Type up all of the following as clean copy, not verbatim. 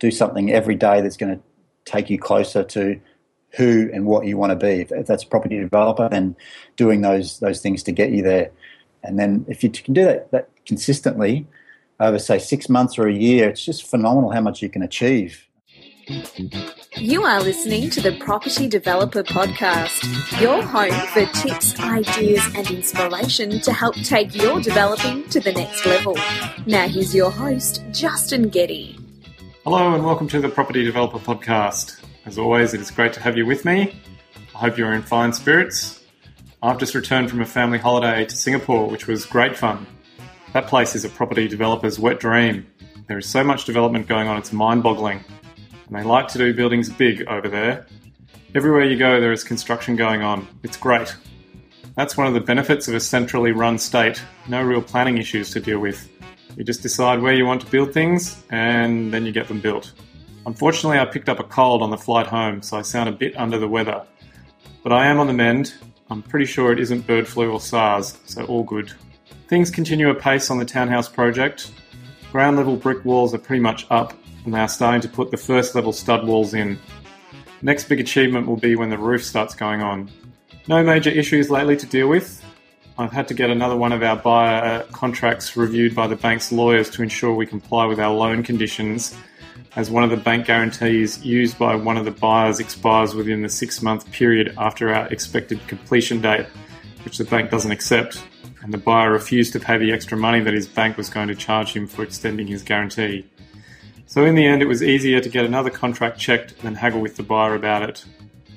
do something every day that's going to take you closer to who and what you want to be. If that's a property developer, then doing those things to get you there. And then if you can do that consistently over, say, 6 months or a year, it's just phenomenal how much you can achieve. You are listening to the Property Developer Podcast, your home for tips, ideas and inspiration to help take your developing to the next level. Now here's your host, Justin Getty. Hello and welcome to the Property Developer Podcast. As always, it is great to have you with me. I hope you're in fine spirits. I've just returned from a family holiday to Singapore, which was great fun. That place is a property developer's wet dream. There is so much development going on, it's mind-boggling. And they like to do buildings big over there. Everywhere you go, there is construction going on. It's great. That's one of the benefits of a centrally run state. No real planning issues to deal with. You just decide where you want to build things, and then you get them built. Unfortunately, I picked up a cold on the flight home, so I sound a bit under the weather. But I am on the mend. I'm pretty sure it isn't bird flu or SARS, so all good. Things continue apace on the townhouse project. Ground level brick walls are pretty much up, and they are starting to put the first level stud walls in. Next big achievement will be when the roof starts going on. No major issues lately to deal with. I've had to get another one of our buyer contracts reviewed by the bank's lawyers to ensure we comply with our loan conditions, as one of the bank guarantees used by one of the buyers expires within the 6-month period after our expected completion date, which the bank doesn't accept, and the buyer refused to pay the extra money that his bank was going to charge him for extending his guarantee. So in the end, it was easier to get another contract checked than haggle with the buyer about it.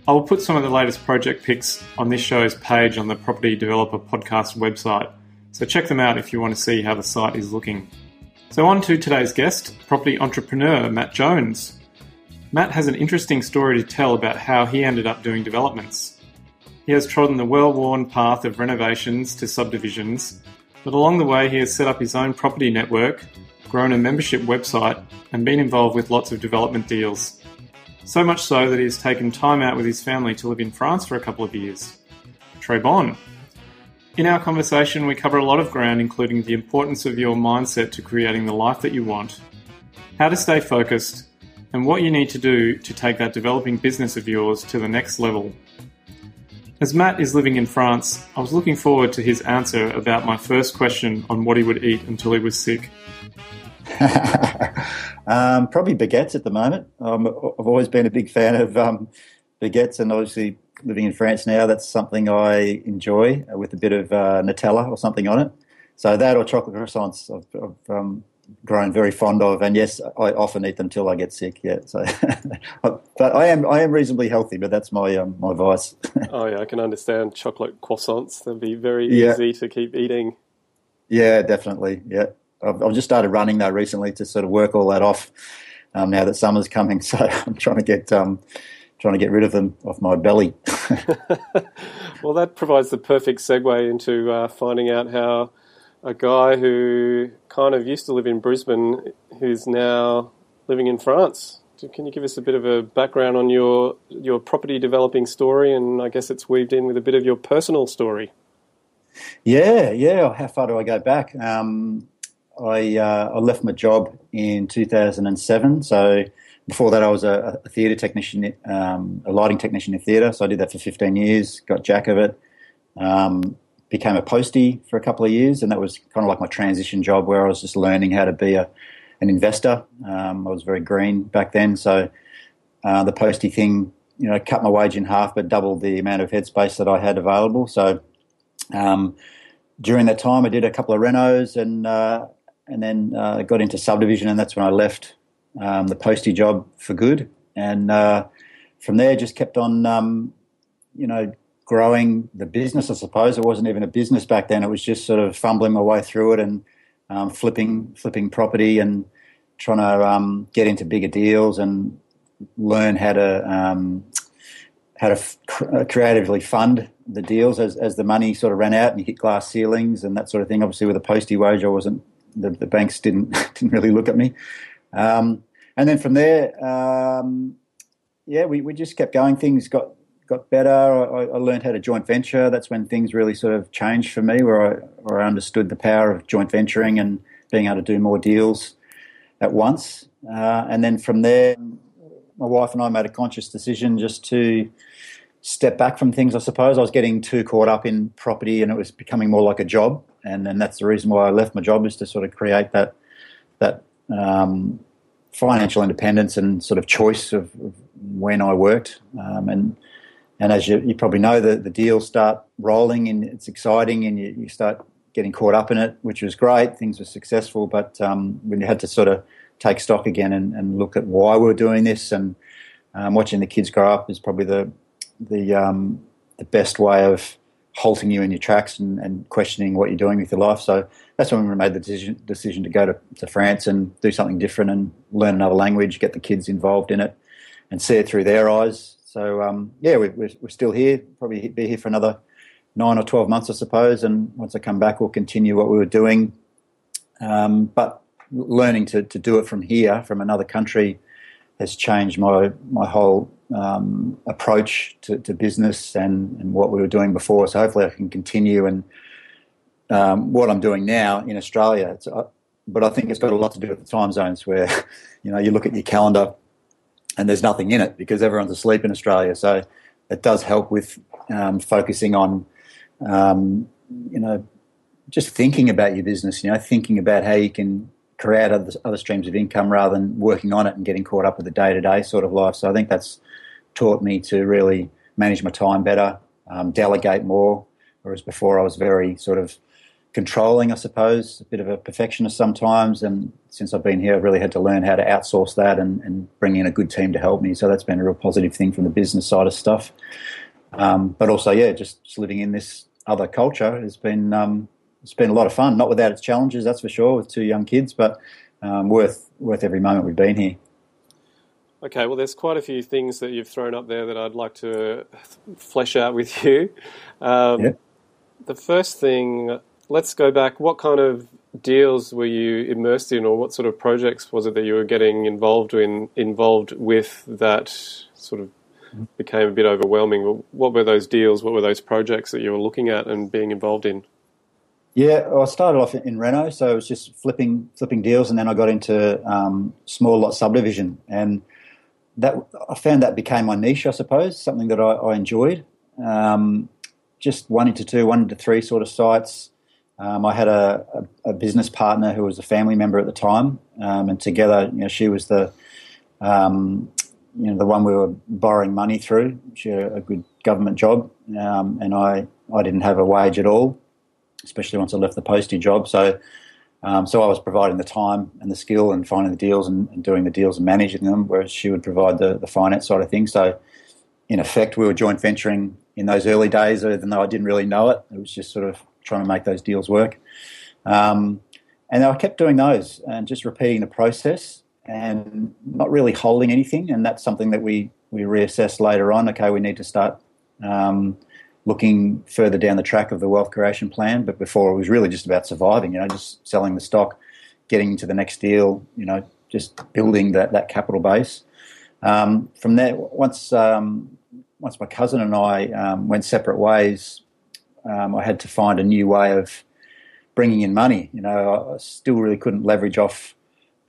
I will put some of the latest project picks on this show's page on the Property Developer Podcast website, so check them out if you want to see how the site is looking. So on to today's guest, property entrepreneur Matt Jones. Matt has an interesting story to tell about how he ended up doing developments. He has trodden the well-worn path of renovations to subdivisions, but along the way he has set up his own property network, grown a membership website and been involved with lots of development deals. So much so that he has taken time out with his family to live in France for a couple of years. Très bon. In our conversation, we cover a lot of ground, including the importance of your mindset to creating the life that you want, how to stay focused, and what you need to do to take that developing business of yours to the next level. As Matt is living in France, I was looking forward to his answer about my first question on what he would eat until he was sick. Probably baguettes at the moment. I've always been a big fan of baguettes, and obviously living in France now, that's something I enjoy, with a bit of Nutella or something on it. So that or chocolate croissants I've grown very fond of, and yes, I often eat them till I get sick. Yeah, so but I am reasonably healthy, but that's my my vice. Oh yeah, I can understand chocolate croissants. They'd be very easy to keep eating. Yeah, definitely. Yeah. I've just started running, though, recently to sort of work all that off now that summer's coming. So I'm trying to get rid of them off my belly. Well, that provides the perfect segue into finding out how a guy who kind of used to live in Brisbane who's now living in France. Can you give us a bit of a background on your property developing story? And I guess it's weaved in with a bit of your personal story. Yeah. How far do I go back? I left my job in 2007. So before that, I was a theatre technician, a lighting technician in theatre. So I did that for 15 years, got jack of it, became a postie for a couple of years, and that was kind of like my transition job where I was just learning how to be an investor. I was very green back then, so the postie thing, you know, cut my wage in half but doubled the amount of headspace that I had available. So during that time, I did a couple of renos and then got into subdivision, and that's when I left the postie job for good. And from there, just kept on, growing the business, I suppose. It wasn't even a business back then. It was just sort of fumbling my way through it and flipping property and trying to get into bigger deals and learn how to creatively fund the deals as the money sort of ran out and you hit glass ceilings and that sort of thing. Obviously, with a postie wage, I wasn't. The banks didn't really look at me. And then from there, we just kept going. Things got better. I learned how to joint venture. That's when things really sort of changed for me, where I understood the power of joint venturing and being able to do more deals at once. And then from there, my wife and I made a conscious decision just to step back from things, I suppose. I was getting too caught up in property and it was becoming more like a job. And then that's the reason why I left my job, is to sort of create that financial independence and sort of choice of when I worked. And as you probably know, the deals start rolling and it's exciting and you start getting caught up in it, which was great. Things were successful, but when you had to sort of take stock again and look at why we were doing this, and watching the kids grow up is probably the best way of halting you in your tracks and questioning what you're doing with your life. So that's when we made the decision to go to France and do something different and learn another language, get the kids involved in it and see it through their eyes. So, we're still here, probably be here for another 9 or 12 months, I suppose, and once I come back we'll continue what we were doing. But learning to do it from here, from another country, has changed my whole approach to business and what we were doing before. So hopefully I can continue and what I'm doing now in Australia. But I think it's got a lot to do with the time zones, where you look at your calendar and there's nothing in it because everyone's asleep in Australia. So it does help with focusing on just thinking about your business, thinking about how you can create other streams of income rather than working on it and getting caught up with the day-to-day sort of life. So I think that's taught me to really manage my time better, delegate more, whereas before I was very sort of controlling, I suppose, a bit of a perfectionist sometimes, and since I've been here I've really had to learn how to outsource that and bring in a good team to help me. So that's been a real positive thing from the business side of stuff. But also, just living in this other culture has been it's been a lot of fun, not without its challenges, that's for sure, with 2 young kids, but worth every moment we've been here. Okay, well, there's quite a few things that you've thrown up there that I'd like to flesh out with you. The first thing, let's go back. What kind of deals were you immersed in, or what sort of projects was it that you were getting involved with that sort of became a bit overwhelming? What were those deals? What were those projects that you were looking at and being involved in? Yeah, I started off in Reno, so it was just flipping deals, and then I got into small lot subdivision, and that I found that became my niche, I suppose, something that I enjoyed. Just 1 into 2, 1 into 3 sort of sites. I had a business partner who was a family member at the time, and together, she was the one we were borrowing money through. She had a good government job, and I didn't have a wage at all, especially once I left the postie job. So I was providing the time and the skill and finding the deals and doing the deals and managing them, whereas she would provide the finance side of things. So in effect, we were joint venturing in those early days, even though I didn't really know it. It was just sort of trying to make those deals work. And I kept doing those and just repeating the process and not really holding anything. And that's something that we reassessed later on. Okay, we need to start looking further down the track of the wealth creation plan, but before it was really just about surviving, just selling the stock, getting into the next deal, just building that capital base. From there, once my cousin and I went separate ways, I had to find a new way of bringing in money. I still really couldn't leverage off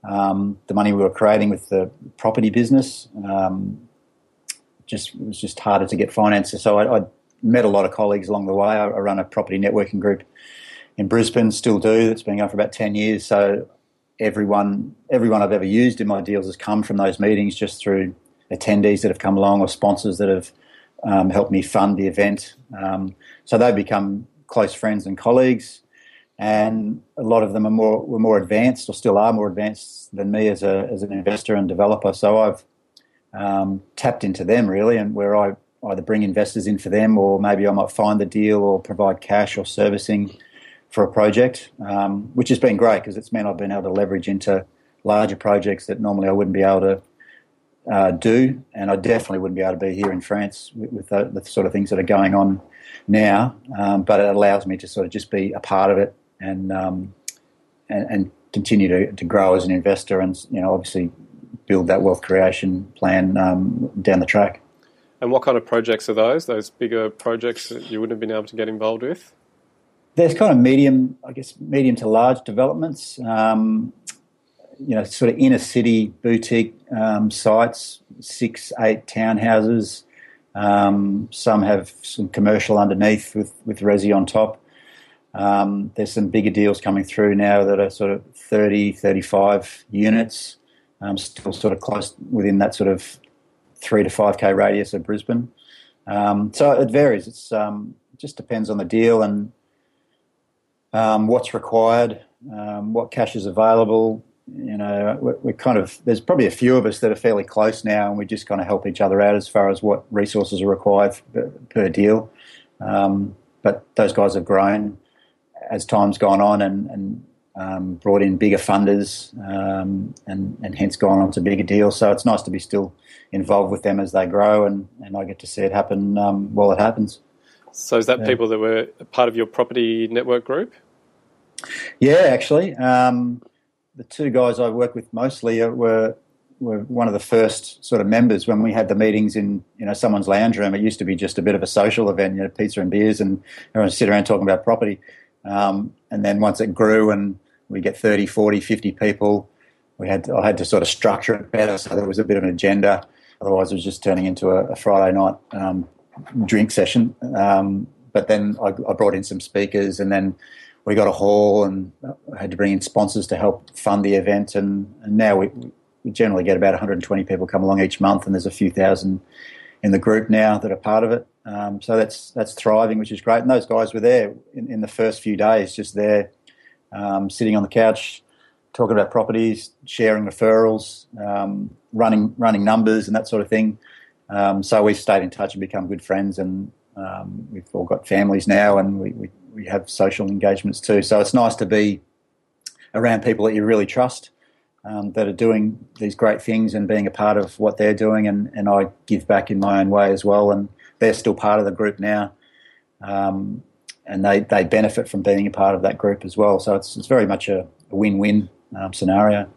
the money we were creating with the property business. It was just harder to get finances. So I met a lot of colleagues along the way. I run a property networking group in Brisbane, still do. It's been going for about 10 years. So everyone I've ever used in my deals has come from those meetings, just through attendees that have come along or sponsors that have helped me fund the event. So they've become close friends and colleagues, and a lot of them were more advanced, or still are more advanced than me as an investor and developer. So I've tapped into them really, and where I either bring investors in for them, or maybe I might find the deal or provide cash or servicing for a project, which has been great because it's meant I've been able to leverage into larger projects that normally I wouldn't be able to do, and I definitely wouldn't be able to be here in France with the sort of things that are going on now. But it allows me to sort of just be a part of it and continue to grow as an investor and, obviously build that wealth creation plan down the track. And what kind of projects are those bigger projects that you wouldn't have been able to get involved with? There's kind of medium to large developments. sort of inner city boutique sites, 6-8 townhouses. Some have some commercial underneath with resi on top. There's some bigger deals coming through now that are sort of 30, 35 units, still sort of close within that sort of 3 to 5K radius of Brisbane. So it varies. It's just depends on the deal and what's required, what cash is available. You know, we're kind of, there's probably a few of us that are fairly close now, and we just kind of help each other out as far as what resources are required per deal. But those guys have grown as time's gone on and brought in bigger funders and hence gone on to bigger deals. So it's nice to be still involved with them as they grow, and I get to see it happen while it happens. So is that people that were part of your property network group? Yeah, actually. The two guys I work with mostly were one of the first sort of members when we had the meetings in, someone's lounge room. It used to be just a bit of a social event, pizza and beers, and everyone sit around talking about property. And then once it grew and we get 30, 40, 50 people, I had to sort of structure it better so there was a bit of an agenda. Otherwise it was just turning into a Friday night drink session. But then I brought in some speakers, and then we got a hall, and I had to bring in sponsors to help fund the event. And now we generally get about 120 people come along each month, and there's a few thousand in the group now that are part of it. So that's thriving, which is great. And those guys were there in the first few days, just there, sitting on the couch, talking about properties, sharing referrals, running numbers and that sort of thing. So we've stayed in touch and become good friends, and we've all got families now, and we have social engagements too. So it's nice to be around people that you really trust, that are doing these great things and being a part of what they're doing, and I give back in my own way as well, and they're still part of the group now, and they benefit from being a part of that group as well. So it's very much a win-win scenario.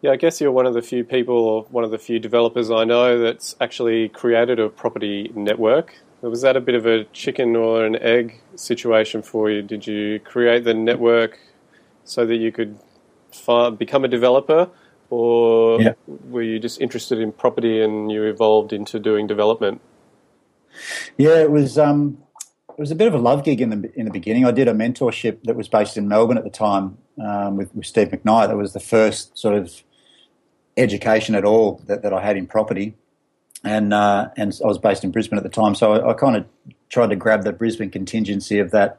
Yeah, I guess you're one of the few people, or one of the few developers I know, that's actually created a property network. Was that a bit of a chicken or an egg situation for you? Did you create the network so that you could become a developer, or were you just interested in property and you evolved into doing development? Yeah, it was a bit of a love gig in the beginning. I did a mentorship that was based in Melbourne at the time with Steve McKnight. That was the first sort of education at all that I had in property, and I was based in Brisbane at the time, so I kind of tried to grab the Brisbane contingency of that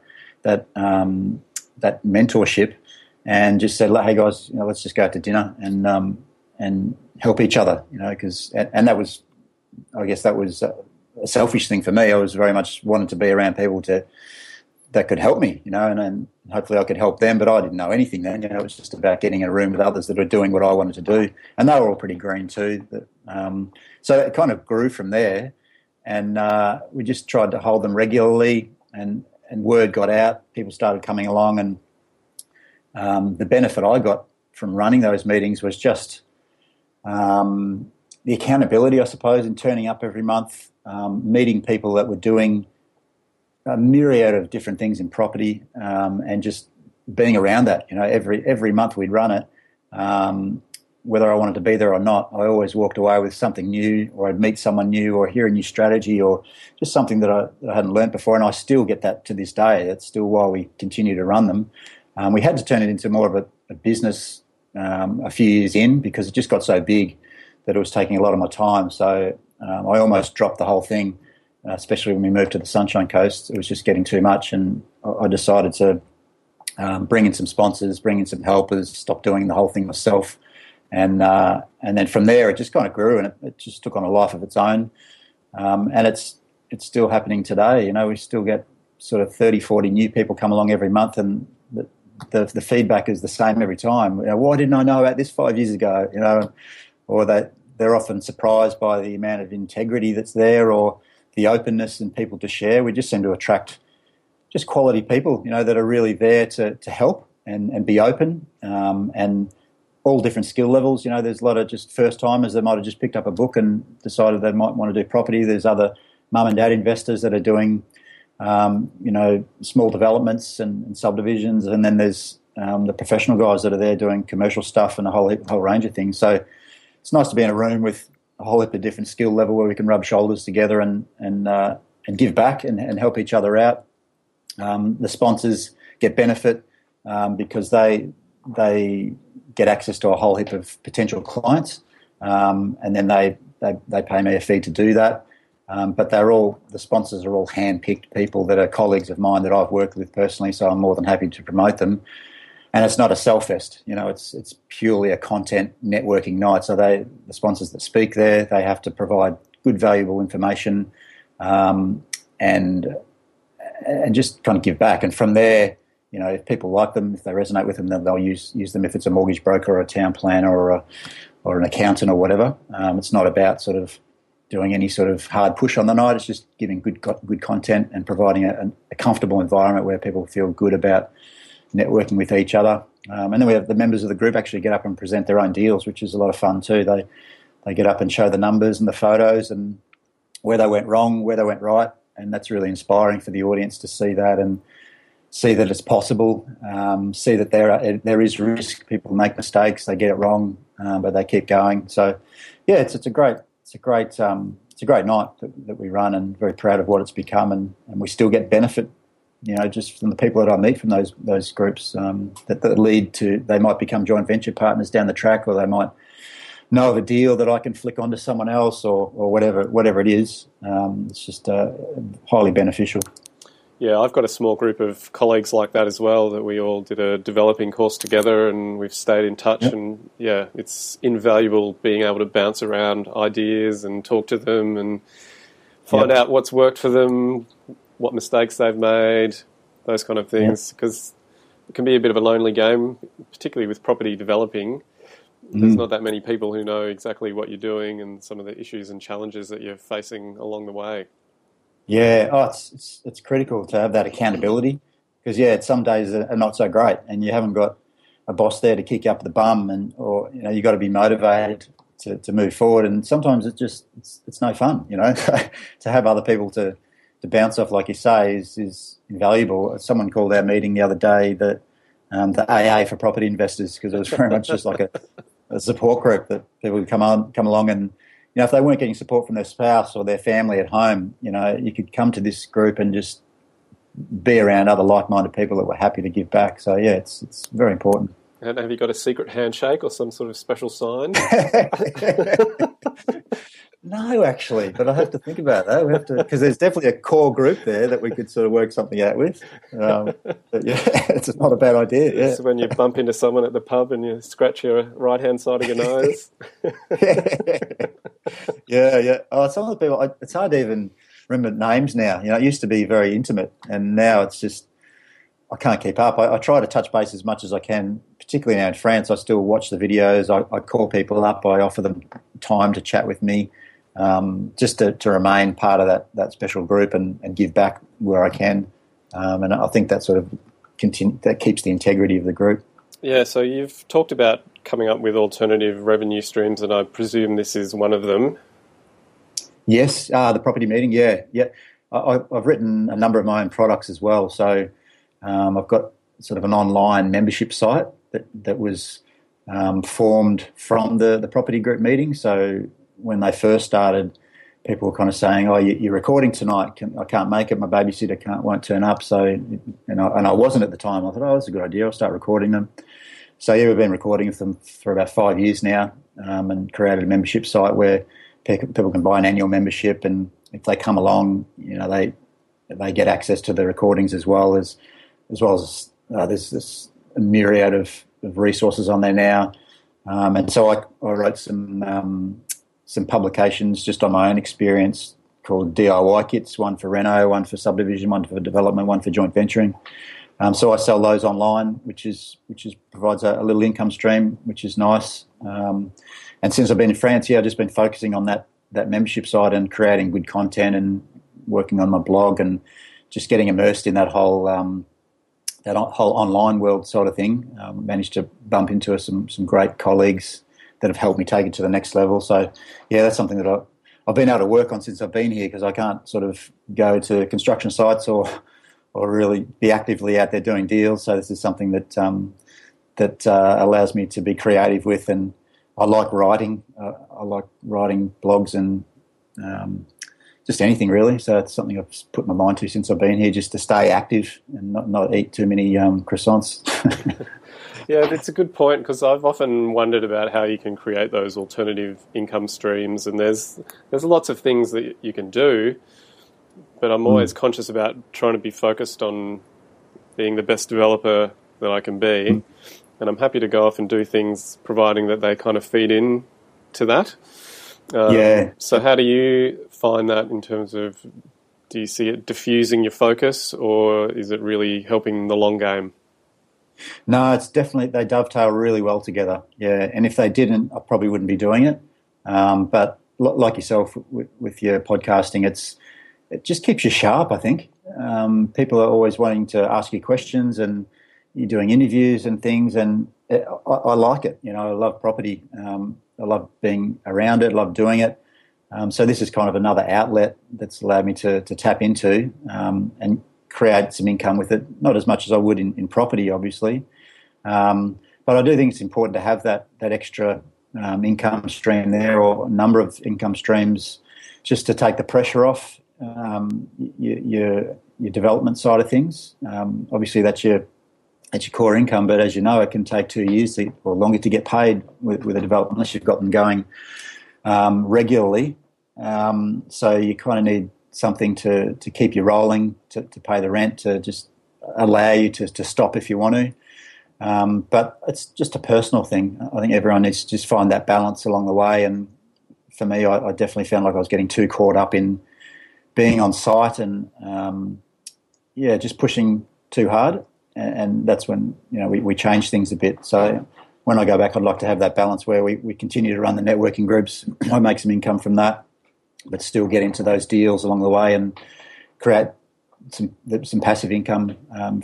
mentorship. And just said, hey guys, let's just go out to dinner and help each other, because and that was, I guess that was a selfish thing for me. I was very much wanted to be around people that could help me, and hopefully I could help them. But I didn't know anything then. It was just about getting in a room with others that were doing what I wanted to do, and they were all pretty green too. So it kind of grew from there, and we just tried to hold them regularly, and word got out. People started coming along, and the benefit I got from running those meetings was just the accountability, I suppose, in turning up every month, meeting people that were doing a myriad of different things in property, and just being around that. Every month we'd run it, whether I wanted to be there or not, I always walked away with something new, or I'd meet someone new, or hear a new strategy, or just something that I hadn't learned before, and I still get that to this day. That's still why we continue to run them. We had to turn it into more of a business a few years in, because it just got so big that it was taking a lot of my time. So I almost dropped the whole thing, especially when we moved to the Sunshine Coast. It was just getting too much, and I decided to bring in some sponsors, bring in some helpers, stop doing the whole thing myself. And then from there it just kind of grew, and it just took on a life of its own. And it's still happening today. We still get sort of 30, 40 new people come along every month, and the feedback is the same every time. Why didn't I know about this 5 years ago? Or they're often surprised by the amount of integrity that's there, or the openness and people to share. We just seem to attract just quality people, that are really there to help and be open, and all different skill levels. There's a lot of just first timers that might have just picked up a book and decided they might want to do property. There's other mum and dad investors that are doing small developments and subdivisions, and then there's the professional guys that are there doing commercial stuff and a whole range of things. So it's nice to be in a room with a whole heap of different skill level where we can rub shoulders together and give back and help each other out. The sponsors get benefit because they get access to a whole heap of potential clients, and then they pay me a fee to do that. But the sponsors are all hand-picked people that are colleagues of mine that I've worked with personally, so I'm more than happy to promote them. And it's not a sell fest, you know. It's purely a content networking night. So the sponsors that speak there, they have to provide good, valuable information, and just kind of give back. And from there, you know, if people like them, if they resonate with them, then they'll use them. If it's a mortgage broker or a town planner or an accountant or whatever, it's not about sort of doing any sort of hard push on the night. It's just giving good content and providing a comfortable environment where people feel good about networking with each other. And then we have the members of the group actually get up and present their own deals, which is a lot of fun too. They get up and show the numbers and the photos and where they went wrong, where they went right, and that's really inspiring for the audience to see that and see that it's possible, see that there is risk. People make mistakes, they get it wrong, but they keep going. So, yeah, it's a great night that we run, and very proud of what it's become, and we still get benefit, you know, just from the people that I meet from those groups that lead to, they might become joint venture partners down the track, or they might know of a deal that I can flick onto someone else or whatever it is. It's just highly beneficial. Yeah, I've got a small group of colleagues like that as well, that we all did a developing course together and we've stayed in touch. Yep. And, yeah, it's invaluable being able to bounce around ideas and talk to them and find out what's worked for them, what mistakes they've made, those kind of things, because it can be a bit of a lonely game, particularly with property developing. There's not that many people who know exactly what you're doing and some of the issues and challenges that you're facing along the way. Yeah, it's critical to have that accountability, because some days are not so great, and you haven't got a boss there to kick you up the bum, or you know you got to be motivated to move forward. And sometimes it's no fun, you know. To have other people to bounce off, like you say, is invaluable. Someone called our meeting the other day the AA for property investors, because it was very much just like a support group that people would come along and. You know, if they weren't getting support from their spouse or their family at home, you know, you could come to this group and just be around other like-minded people that were happy to give back. So, yeah, it's very important. And have you got a secret handshake or some sort of special sign? No, actually, but I have to think about that. We have to, because there's definitely a core group there that we could sort of work something out with. But yeah, it's not a bad idea. Yeah. It's when you bump into someone at the pub and you scratch your right hand side of your nose. Yeah. Oh, some of the people, it's hard to even remember names now. You know, it used to be very intimate, and now it's just I can't keep up. I try to touch base as much as I can, particularly now in France. I still watch the videos. I call people up. I offer them time to chat with me. Just to remain part of that special group and give back where I can. And I think that sort of that keeps the integrity of the group. Yeah, so you've talked about coming up with alternative revenue streams, and I presume this is one of them. Yes, the property meeting, yeah. I've written a number of my own products as well. So I've got sort of an online membership site that was formed from the property group meeting. So when they first started, people were kind of saying, "Oh, you're recording tonight. I can't make it. My babysitter won't turn up." So, and I wasn't at the time. I thought, "Oh, that's a good idea. I'll start recording them." So yeah, we've been recording them for about 5 years now, and created a membership site where people can buy an annual membership, and if they come along, you know, they get access to the recordings as well as there's this myriad of resources on there now, and so I wrote some publications just on my own experience called DIY kits, one for reno, one for subdivision, one for development, one for joint venturing. So I sell those online, which provides a little income stream, which is nice. And since I've been in France, I've just been focusing on that membership side and creating good content and working on my blog and just getting immersed in that whole online world sort of thing. Managed to bump into some great colleagues that have helped me take it to the next level. So, yeah, that's something that I've been able to work on since I've been here, because I can't sort of go to construction sites or really be actively out there doing deals. So this is something that that allows me to be creative with, and I like writing. I like writing blogs and just anything really. So it's something I've put my mind to since I've been here, just to stay active and not eat too many croissants. Yeah, that's a good point, because I've often wondered about how you can create those alternative income streams, and there's lots of things that you can do, but I'm always conscious about trying to be focused on being the best developer that I can be, and I'm happy to go off and do things providing that they kind of feed in to that. Yeah. So how do you find that in terms of, do you see it diffusing your focus, or is it really helping the long game? No, it's definitely, they dovetail really well together. Yeah, and if they didn't, I probably wouldn't be doing it. But like yourself with your podcasting, it just keeps you sharp, I think. People are always wanting to ask you questions, and you're doing interviews and things, and I like it. You know, I love property. I love being around it, love doing it. So this is kind of another outlet that's allowed me to tap into and create some income with it, not as much as I would in property, obviously. But I do think it's important to have that extra income stream there, or a number of income streams, just to take the pressure off your development side of things. Obviously, that's your core income, but as you know, it can take 2 years or longer to get paid with a development unless you've got them going regularly. So you kind of need something to keep you rolling, to pay the rent, to just allow you to stop if you want to. But it's just a personal thing. I think everyone needs to just find that balance along the way. And for me, I definitely found like I was getting too caught up in being on site and, just pushing too hard. And that's when, you know, we change things a bit. So when I go back, I'd like to have that balance where we continue to run the networking groups. I make some income from that, but still get into those deals along the way and create some passive income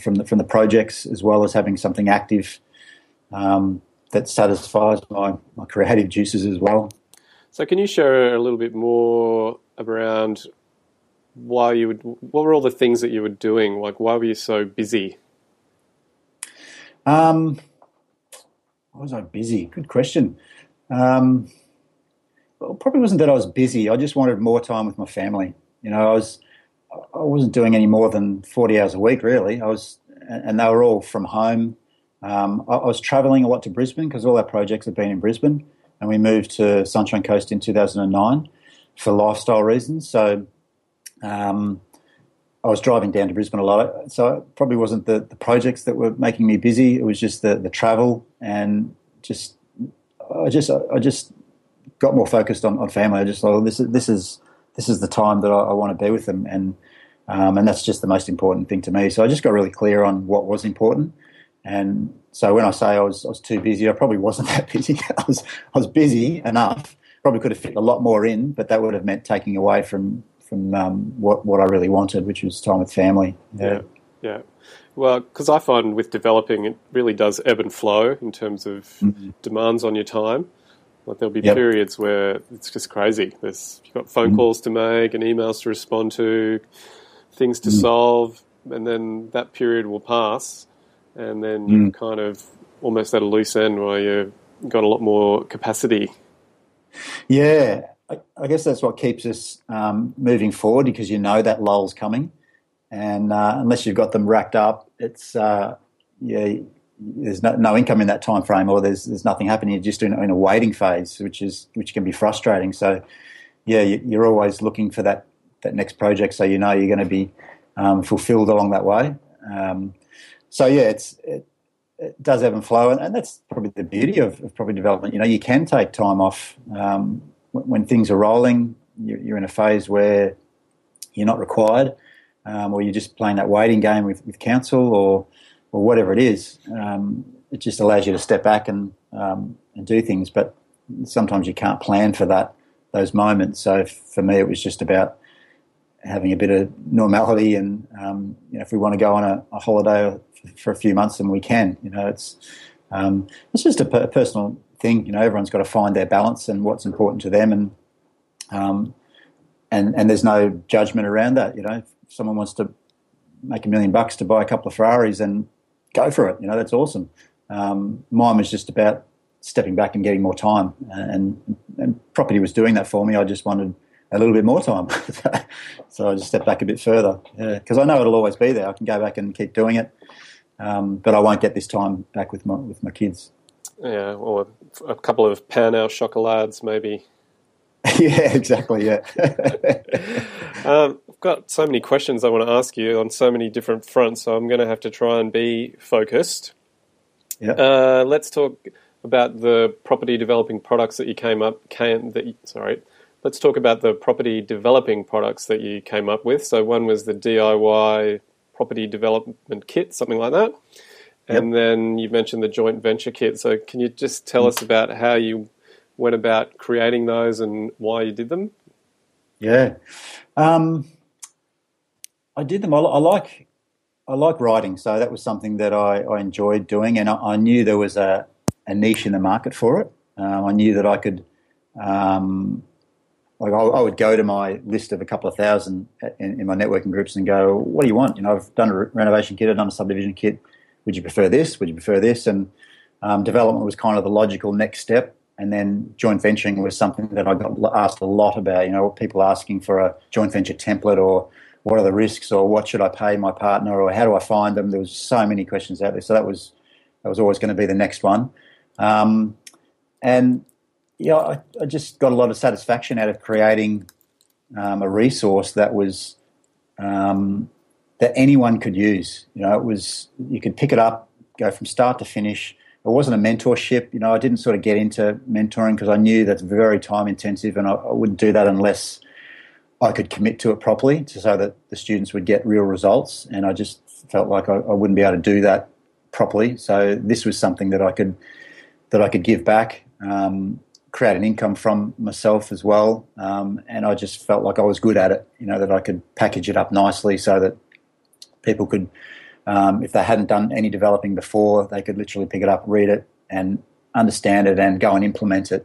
from the projects, as well as having something active that satisfies my creative juices as well. So can you share a little bit more around what were all the things that you were doing? Like, why were you so busy? Why was I busy? Good question. Well, it probably wasn't that I was busy. I just wanted more time with my family. You know, I wasn't doing any more than 40 hours a week, really. And they were all from home. I was travelling a lot to Brisbane because all our projects have been in Brisbane, and we moved to Sunshine Coast in 2009 for lifestyle reasons. So I was driving down to Brisbane a lot. So it probably wasn't the projects that were making me busy. It was just the travel, and I just got more focused on family. I just thought, this is the time that I want to be with them, and that's just the most important thing to me. So I just got really clear on what was important. And so when I say I was too busy, I probably wasn't that busy. I was busy enough. Probably could have fit a lot more in, but that would have meant taking away from what I really wanted, which was time with family. Yeah. Well, because I find with developing, it really does ebb and flow in terms of demands on your time. Like there'll be periods where it's just crazy. You've got phone calls to make and emails to respond to, things to solve, and then that period will pass, and then you're kind of almost at a loose end where you've got a lot more capacity. Yeah, I guess that's what keeps us moving forward, because you know that lull's coming, and unless you've got them racked up, it's there's no income in that time frame, or there's nothing happening. You're just in a waiting phase, which can be frustrating. So, yeah, you're always looking for that next project, so you know you're going to be fulfilled along that way. So yeah, it does ebb and flow, and that's probably the beauty of property development. You know, you can take time off when things are rolling. You're in a phase where you're not required, or you're just playing that waiting game with council or whatever it is. It just allows you to step back and do things, but sometimes you can't plan for those moments. So for me, it was just about having a bit of normality, and if we want to go on a holiday for a few months, then we can. You know, it's just a personal thing. You know, everyone's got to find their balance and what's important to them, and there's no judgment around that. You know, if someone wants to make $1 million bucks to buy a couple of Ferraris, and go for it. You know, that's awesome. Mine was just about stepping back and getting more time, and property was doing that for me. I just wanted a little bit more time. So I just stepped back a bit further, because I know it'll always be there. I can go back and keep doing it, but I won't get this time back with my kids. Yeah, or a couple of pan au chocolades maybe. Yeah, exactly, yeah. I've got so many questions I want to ask you on so many different fronts, so I'm going to have to try and be focused. Yeah. Let's talk about the property developing products that you Let's talk about the property developing products that you came up with. So one was the DIY property development kit, something like that. And then you mentioned the joint venture kit. So can you just tell us about how you went about creating those and why you did them? Yeah. I did them. I like writing, so that was something that I enjoyed doing, and I knew there was a niche in the market for it. I knew that I could I would go to my list of a couple of thousand in my networking groups and go, what do you want? You know, I've done a renovation kit, I've done a subdivision kit. Would you prefer this? Would you prefer this? And development was kind of the logical next step. And then joint venturing was something that I got asked a lot about, you know, people asking for a joint venture template, or what are the risks, or what should I pay my partner, or how do I find them? There was so many questions out there. So that was always going to be the next one. Yeah, I just got a lot of satisfaction out of creating a resource that was that anyone could use. You know, it was, you could pick it up, go from start to finish. It wasn't a mentorship. You know, I didn't sort of get into mentoring because I knew that's very time intensive, and I wouldn't do that unless I could commit to it properly, so that the students would get real results. And I just felt like I wouldn't be able to do that properly. So this was something that I could give back. Create an income from myself as well, and I just felt like I was good at it, you know, that I could package it up nicely so that people could, if they hadn't done any developing before, they could literally pick it up, read it and understand it and go and implement it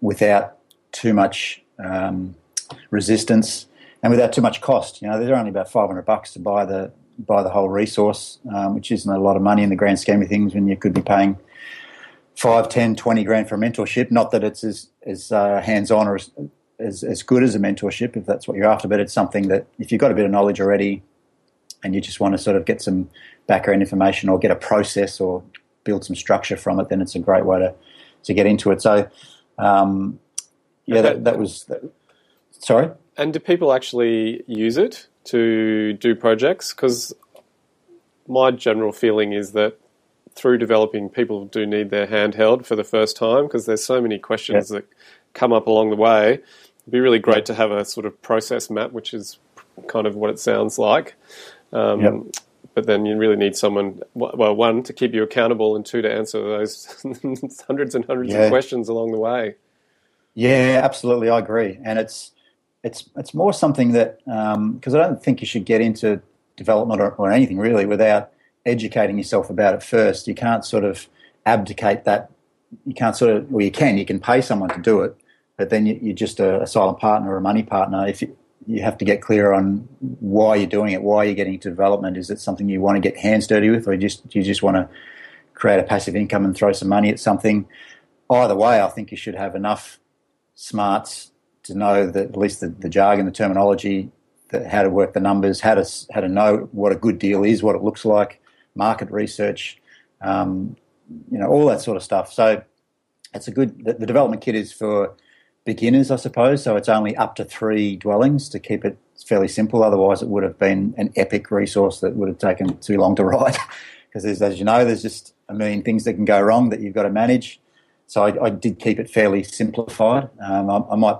without too much resistance and without too much cost. You know, they're only about $500 to buy the whole resource, which isn't a lot of money in the grand scheme of things when you could be paying 5, 10, 20 grand for a mentorship. Not that it's as hands-on or as good as a mentorship, if that's what you're after, but it's something that if you've got a bit of knowledge already and you just want to sort of get some background information or get a process or build some structure from it, then it's a great way to get into it. So, yeah, sorry? And do people actually use it to do projects? Because my general feeling is that through developing, people do need their hand held for the first time because there's so many questions that come up along the way. It'd be really great to have a sort of process map, which is kind of what it sounds like. But then you really need someone, well, one, to keep you accountable, and two, to answer those hundreds and hundreds of questions along the way. Yeah, absolutely, I agree. And it's more something that, because I don't think you should get into development or anything really without educating yourself about it first. You can't sort of abdicate that. You can't sort of, well, you can pay someone to do it, but then you're just a silent partner or a money partner. If you have to get clear on why you're doing it, why you're getting into development. Is it something you want to get hands dirty with, or you just want to create a passive income and throw some money at something? Either way, I think you should have enough smarts to know that at least the jargon, the terminology, how to work the numbers, how to know what a good deal is, what it looks like, market research, you know, all that sort of stuff. So it's the development kit is for beginners, I suppose, so it's only up to 3 dwellings to keep it fairly simple. Otherwise it would have been an epic resource that would have taken too long to write because, as you know, there's just a million things that can go wrong that you've got to manage. So I did keep it fairly simplified. I might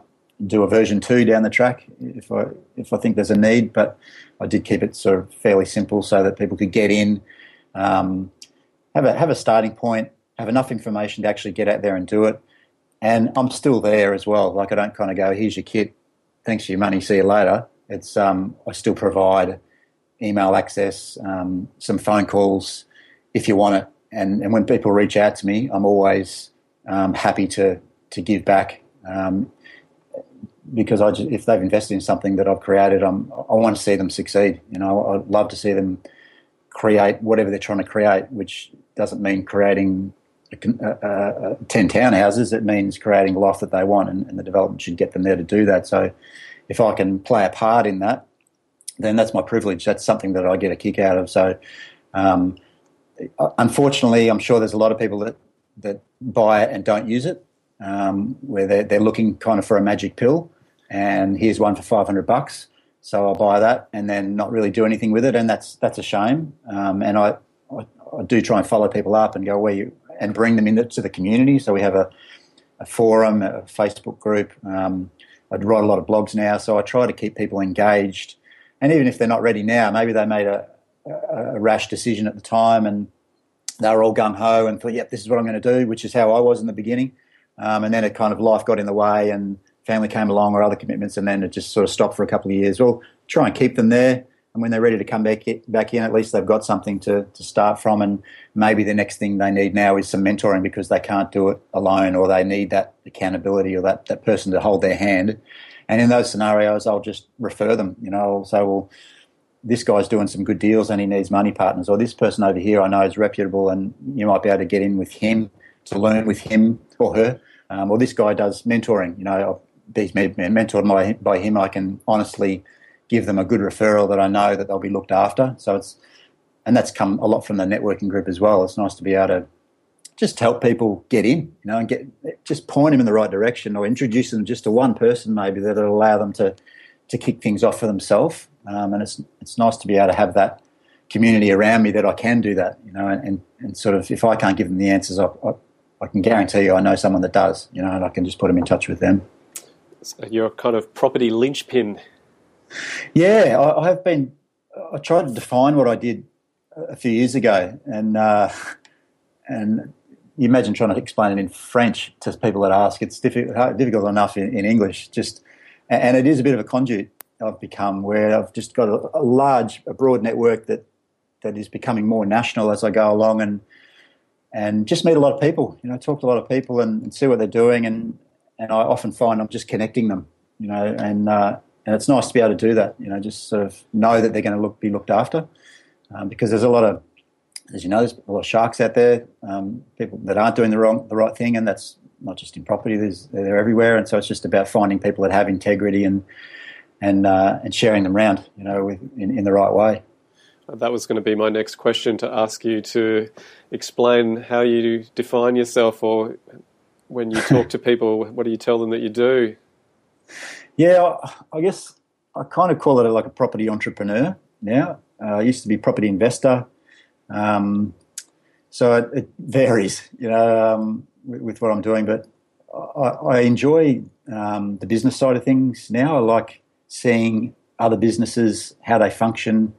do a version 2 down the track if I think there's a need, but I did keep it sort of fairly simple so that people could get in, have a starting point, have enough information to actually get out there and do it. And I'm still there as well. Like, I don't kind of go, here's your kit, thanks for your money, see you later. It's I still provide email access, some phone calls if you want it. And when people reach out to me, I'm always happy to give back, because if they've invested in something that I've created, I want to see them succeed. You know, I'd love to see them create whatever they're trying to create, which doesn't mean creating 10 townhouses. It means creating life that they want, and the development should get them there to do that. So if I can play a part in that, then that's my privilege. That's something that I get a kick out of. So unfortunately, I'm sure there's a lot of people that buy it and don't use it, where they're looking kind of for a magic pill, and here's one for $500. So I'll buy that and then not really do anything with it, and that's a shame. And I do try and follow people up and go, where you, and bring them into the community. So we have a forum, a Facebook group. I write a lot of blogs now, so I try to keep people engaged. And even if they're not ready now, maybe they made a rash decision at the time and they were all gung-ho and thought, yep, this is what I'm going to do, which is how I was in the beginning. And then it kind of, life got in the way and family came along or other commitments, and then it just sort of stopped for a couple of years. Well, try and keep them there. And when they're ready to come back in, at least they've got something to start from, and maybe the next thing they need now is some mentoring because they can't do it alone, or they need that accountability or that person to hold their hand. And in those scenarios, I'll just refer them. You know, I'll say, well, this guy's doing some good deals and he needs money partners, or this person over here I know is reputable and you might be able to get in with him to learn with him or her, or this guy does mentoring. You know, these men mentored by him, I can honestly give them a good referral that I know that they'll be looked after. So and that's come a lot from the networking group as well. It's nice to be able to just help people get in, you know, and just point them in the right direction, or introduce them just to one person maybe that'll allow them to kick things off for themselves. And it's nice to be able to have that community around me that I can do that, you know, and sort of, if I can't give them the answers, I can guarantee you I know someone that does, you know, and I can just put them in touch with them. So you're kind of property linchpin. Yeah, I tried to define what I did a few years ago, and you imagine trying to explain it in French to people that ask. It's difficult enough in English. Just, and it is a bit of a conduit I've become, where I've just got a broad network that is becoming more national as I go along, and just meet a lot of people. You know, talk to a lot of people and see what they're doing, and I often find I'm just connecting them. You know, and it's nice to be able to do that. You know, just sort of know that they're going to be looked after, because there's a lot of, as you know, there's a lot of sharks out there, people that aren't doing the right thing, and that's not just in property. They're everywhere, and so it's just about finding people that have integrity and sharing them around, you know, in the right way. That was going to be my next question, to ask you to explain how you define yourself, or when you talk to people, what do you tell them that you do? Yeah, I guess I kind of call it like a property entrepreneur now. I used to be property investor. So it varies, you know, with what I'm doing, but I enjoy the business side of things now. I like seeing other businesses, how they function,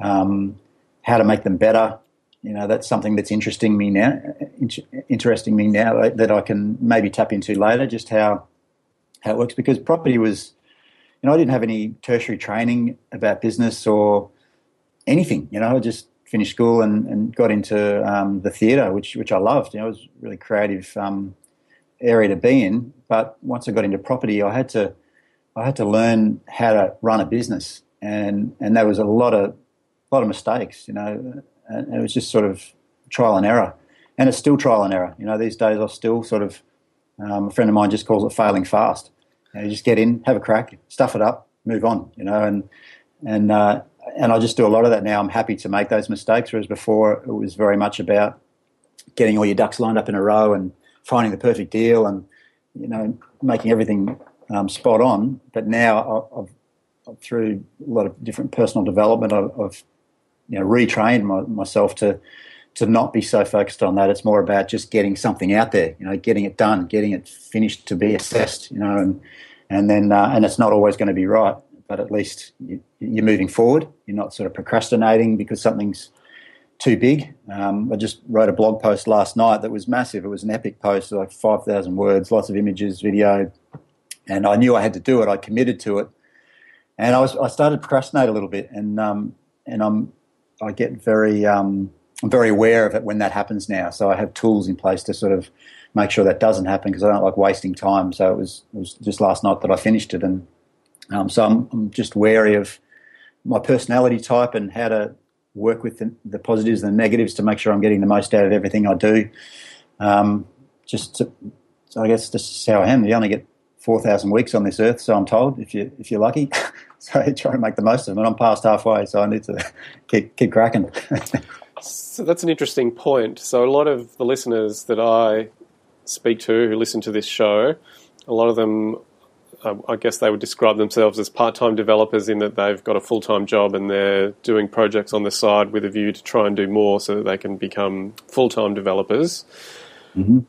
how to make them better. You know, that's something that's interesting me now that I can maybe tap into later, just how it works, because property was, you know, I didn't have any tertiary training about business or anything. You know, I just finished school and got into the theatre, which I loved. You know, it was a really creative area to be in. But once I got into property, I had to learn how to run a business, and there was a lot of mistakes. You know, and it was just sort of trial and error, and it's still trial and error. You know, these days I still sort of, a friend of mine just calls it failing fast. You know, you just get in, have a crack, stuff it up, move on. You know, and I just do a lot of that now. I'm happy to make those mistakes, whereas before it was very much about getting all your ducks lined up in a row and finding the perfect deal and, you know, making everything spot on. But now I've, through a lot of different personal development, I've, you know, retrained myself to not be so focused on that. It's more about just getting something out there, you know, getting it done, getting it finished to be assessed, you know, and then it's not always going to be right. But at least you're moving forward. You're not sort of procrastinating because something's too big. I just wrote a blog post last night that was massive. It was an epic post, like 5,000 words, lots of images, video, and I knew I had to do it. I committed to it, and I started to procrastinate a little bit, and I get very I'm very aware of it when that happens now. So I have tools in place to sort of make sure that doesn't happen, because I don't like wasting time. So it was just last night that I finished it, and so I'm just wary of my personality type and how to work with the positives and the negatives to make sure I'm getting the most out of everything I do. So I guess this is how I am. You only get 4,000 weeks on this earth, so I'm told, if you're lucky. So I try to make the most of them, and I'm past halfway, so I need to keep cracking. So that's an interesting point. So a lot of the listeners that I speak to who listen to this show, a lot of them, I guess they would describe themselves as part-time developers in that they've got a full-time job and they're doing projects on the side with a view to try and do more so that they can become full-time developers. Mm-hmm.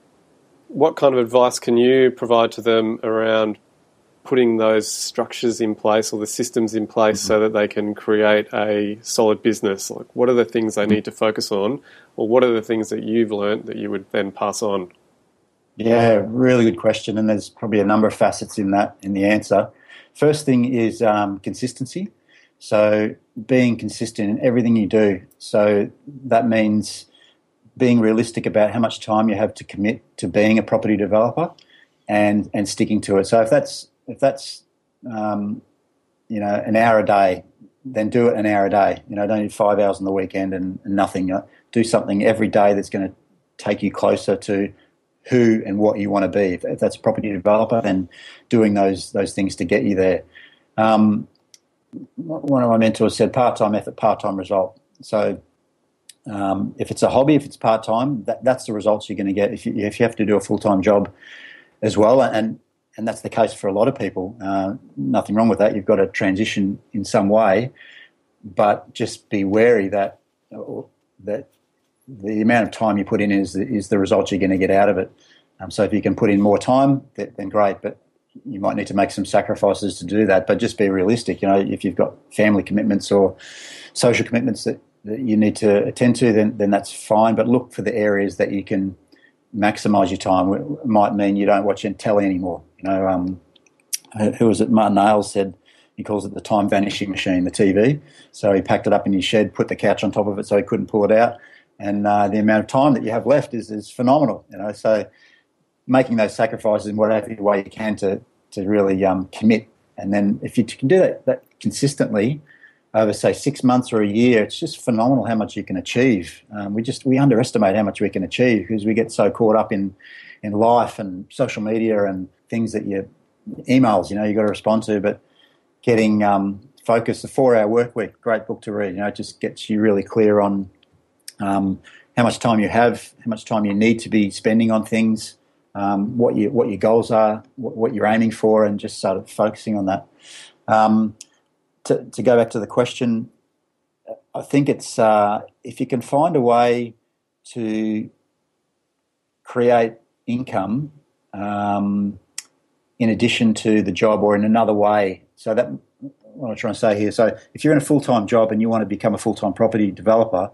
What kind of advice can you provide to them around putting those structures in place or the systems in place mm-hmm. so that they can create a solid business? Like, what are the things they need to focus on, or what are the things that you've learned that you would then pass on? Yeah, really good question, and there's probably a number of facets in the answer. First thing is consistency. So being consistent in everything you do. So that means being realistic about how much time you have to commit to being a property developer, and sticking to it. So if that's an hour a day, then do it an hour a day. You know, don't need 5 hours on the weekend and nothing. Do something every day that's going to take you closer to who and what you want to be. If that's a property developer, then doing those things to get you there. One of my mentors said, "Part-time effort, part-time result." So. If it's a hobby, if it's part-time, that's the results you're going to get if you have to do a full-time job as well. And that's the case for a lot of people. Nothing wrong with that. You've got to transition in some way, but just be wary that the amount of time you put in is the result you're going to get out of it. So if you can put in more time, then great, but you might need to make some sacrifices to do that. But just be realistic. You know, if you've got family commitments or social commitments that you need to attend to, then that's fine. But look for the areas that you can maximise your time. It might mean you don't watch telly anymore. You know, who was it? Martin Ailes said he calls it the time vanishing machine, the TV. So he packed it up in his shed, put the couch on top of it so he couldn't pull it out. And the amount of time that you have left is phenomenal. You know, so making those sacrifices in whatever way you can to really commit. And then if you can do that consistently, over, say, 6 months or a year, it's just phenomenal how much you can achieve. We underestimate how much we can achieve because we get so caught up in life and social media and things that emails, you know, you've got to respond to. But getting focused, the 4-hour work week, great book to read, you know, it just gets you really clear on how much time you have, how much time you need to be spending on things, what your goals are, what you're aiming for, and just sort of focusing on that. To go back to the question, I think it's if you can find a way to create income in addition to the job or in another way. So that what I'm trying to say here. So if you're in a full-time job and you want to become a full-time property developer,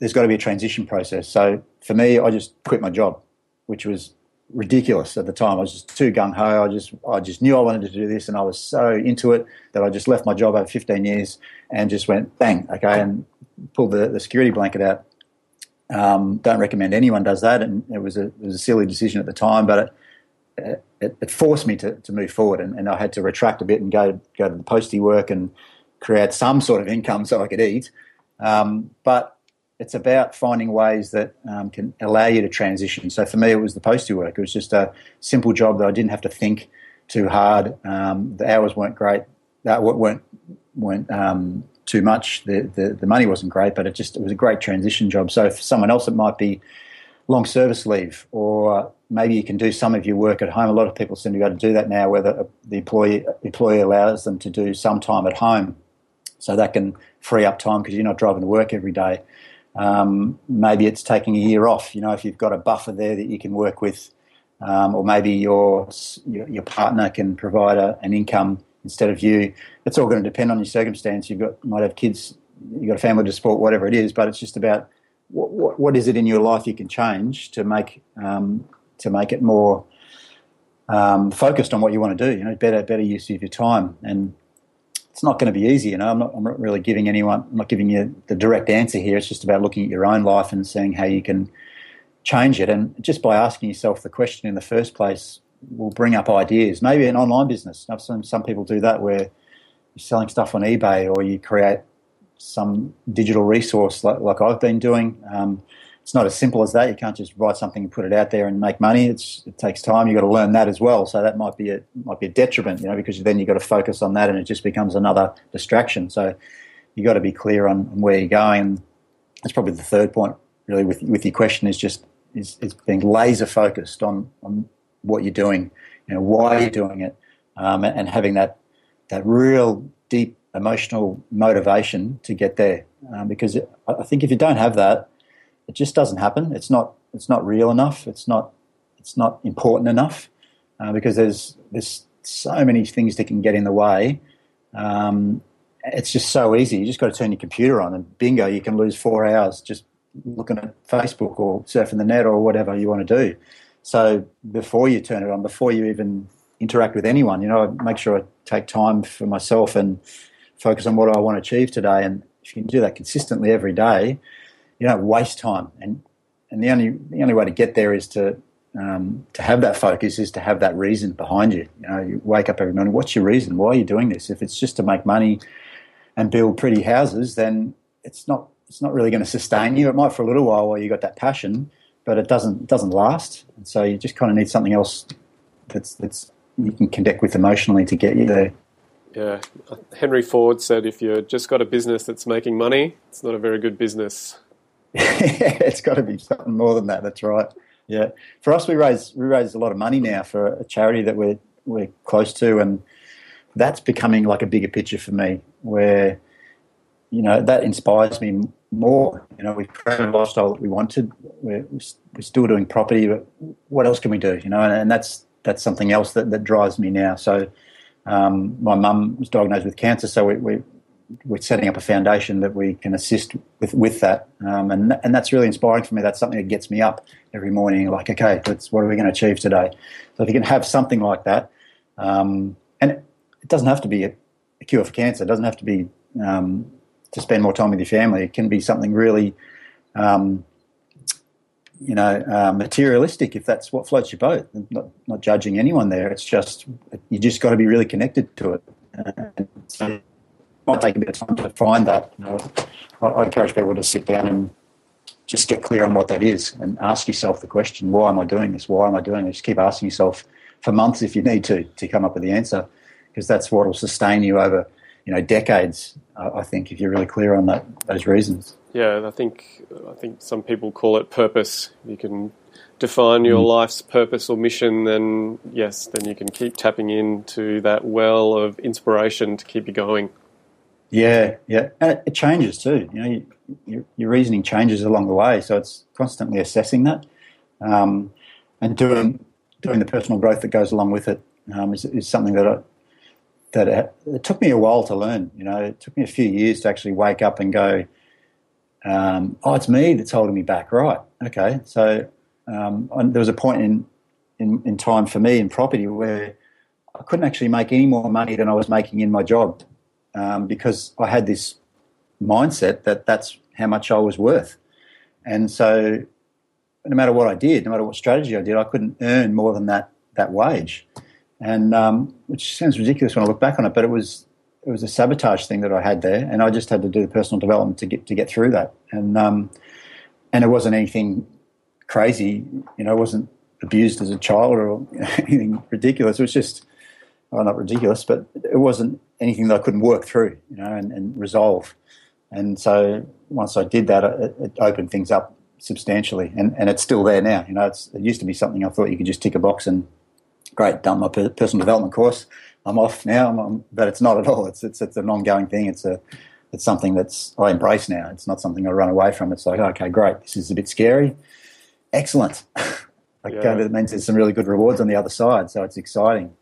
there's got to be a transition process. So for me, I just quit my job, which was ridiculous at the time. I was just too gung ho. I just knew I wanted to do this, and I was so into it that I just left my job over 15 years and just went bang, okay, and pulled the security blanket out. Don't recommend anyone does that, and it was a silly decision at the time, but it forced me to move forward, and I had to retract a bit and go to the postie work and create some sort of income so I could eat. But it's about finding ways that can allow you to transition. So for me, it was the postie work. It was just a simple job that I didn't have to think too hard. The hours weren't great. That weren't too much. The money wasn't great, but it was a great transition job. So for someone else, it might be long service leave, or maybe you can do some of your work at home. A lot of people seem to be able to do that now, whether the employer allows them to do some time at home. So that can free up time because you're not driving to work every day. Maybe it's taking a year off, you know, if you've got a buffer there that you can work with, or maybe your partner can provide an income instead of you. It's all going to depend on your circumstance. You might have kids, you've got a family to support, whatever it is, but it's just about what is it in your life you can change to make it more focused on what you want to do, you know, better use of your time. And it's not going to be easy, you know. I'm not really giving anyone. I'm not giving you the direct answer here. It's just about looking at your own life and seeing how you can change it. And just by asking yourself the question in the first place will bring up ideas. Maybe an online business. I've seen some people do that where you're selling stuff on eBay, or you create some digital resource like I've been doing. It's not as simple as that. You can't just write something and put it out there and make money. It takes time. You've got to learn that as well. So that might be a detriment, because then you've got to focus on that and it just becomes another distraction. So you've got to be clear on where you're going. That's probably the third point, really, with your question, is being laser focused on what you're doing, why you're doing it, and having that real deep emotional motivation to get there. Because I think if you don't have that, it just doesn't happen. It's not real enough. It's not important enough, because there's so many things that can get in the way. It's just so easy. You just got to turn your computer on and bingo, you can lose 4 hours just looking at Facebook or surfing the net or whatever you want to do. So before you turn it on, before you even interact with anyone, I make sure I take time for myself and focus on what I want to achieve today. And if you can do that consistently every day, you don't waste time, and the only way to get there is to have that focus, is to have that reason behind you. You wake up every morning. What's your reason? Why are you doing this? If it's just to make money and build pretty houses, then it's not really going to sustain you. It might for a little while you got that passion, but it doesn't last. And so you just kind of need something else that's you can connect with emotionally to get you there. Yeah, Henry Ford said, if you've just got a business that's making money, it's not a very good business. It's got to be something more than that. That's right. Yeah. For us, we raise a lot of money now for a charity that we're close to, and that's becoming like a bigger picture for me, where that inspires me more. We've created a lifestyle that we wanted. We're still doing property, but what else can we do? And that's something else that drives me now. So my mum was diagnosed with cancer, so we're setting up a foundation that we can assist with that. And that's really inspiring for me. That's something that gets me up every morning, like, okay, what are we going to achieve today? So if you can have something like that, and it doesn't have to be a cure for cancer. It doesn't have to be to spend more time with your family. It can be something really, materialistic, if that's what floats your boat. Not judging anyone there. It's just, you just got to be really connected to it. And so, might take a bit of time to find that. I encourage people to sit down and just get clear on what that is and ask yourself the question, why am I doing this? Why am I doing this? Just keep asking yourself for months if you need to come up with the answer, because that's what will sustain you over, decades, I think, if you're really clear on those reasons. Yeah, and I think some people call it purpose. You can define your life's purpose or mission, then yes, then you can keep tapping into that well of inspiration to keep you going. Yeah, and it changes too. Your reasoning changes along the way, so it's constantly assessing that, and doing the personal growth that goes along with it, is something that it took me a while to learn. It took me a few years to actually wake up and go, it's me that's holding me back, right? Okay, so there was a point in time for me in property where I couldn't actually make any more money than I was making in my job. Because I had this mindset that's how much I was worth. And so no matter what I did, no matter what strategy I did, I couldn't earn more than that wage. And which sounds ridiculous when I look back on it, but it was a sabotage thing that I had there, and I just had to do the personal development to get through that. And it wasn't anything crazy. I wasn't abused as a child or anything ridiculous. It was just, not ridiculous, but it wasn't anything that I couldn't work through, and resolve. And so once I did that, it opened things up substantially, and it's still there now. It used to be something I thought you could just tick a box and, great, done my personal development course, I'm off now. But it's not at all. It's an ongoing thing. It's something that's I embrace now. It's not something I run away from. It's like, okay, great, this is a bit scary. Excellent. That means there's some really good rewards on the other side, so it's exciting.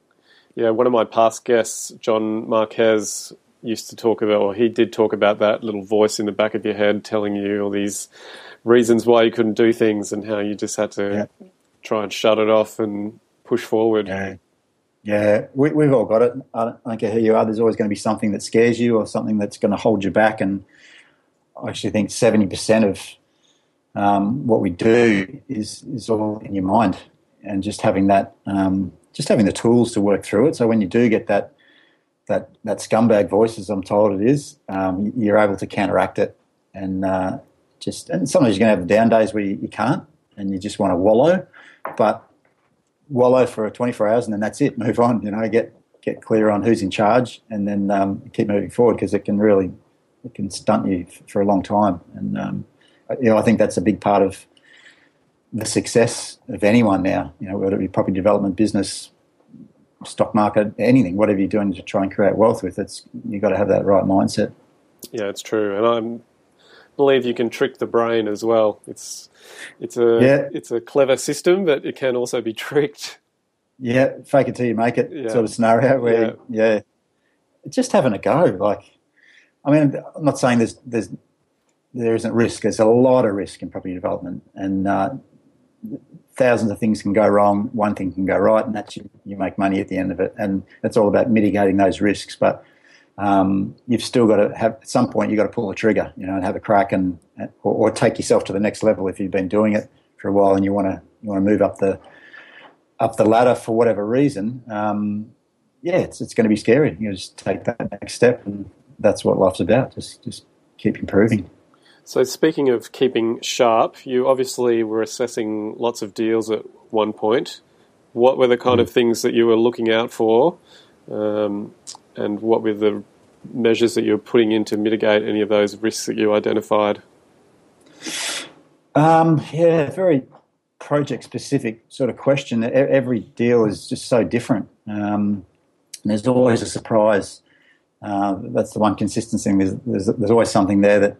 Yeah, one of my past guests, John Marquez, did talk about that little voice in the back of your head telling you all these reasons why you couldn't do things and how you just had to try and shut it off and push forward. Yeah, we've all got it. I don't care who you are, there's always going to be something that scares you or something that's going to hold you back. And I actually think 70% of what we do is all in your mind, and just having the tools to work through it. So when you do get that that scumbag voice, as I'm told it is, you're able to counteract it. And sometimes you're going to have down days where you can't and you just want to wallow, but wallow for 24 hours and then that's it, move on, get clear on who's in charge and then keep moving forward, because it can stunt you for a long time. And I think that's a big part of the success of anyone now, whether it be property development, business, stock market, anything, whatever you're doing to try and create wealth with, you've got to have that right mindset. Yeah, it's true. And I believe you can trick the brain as well. It's a clever system, but it can also be tricked. Yeah, fake it till you make it sort of scenario where, just having a go. I'm not saying there isn't risk. There's a lot of risk in property development, and thousands of things can go wrong. One thing can go right, and that's you make money at the end of it. And it's all about mitigating those risks. But you've still got to have, at some point, you've got to pull the trigger, and have a crack, and or take yourself to the next level if you've been doing it for a while and you want to move up the ladder for whatever reason. It's going to be scary. You just take that next step, and that's what life's about. Just keep improving. So speaking of keeping sharp, you obviously were assessing lots of deals at one point. What were the kind of things that you were looking out for, and what were the measures that you were putting in to mitigate any of those risks that you identified? Very project-specific sort of question. Every deal is just so different. And there's always a surprise. That's the one consistent thing. There's always something there that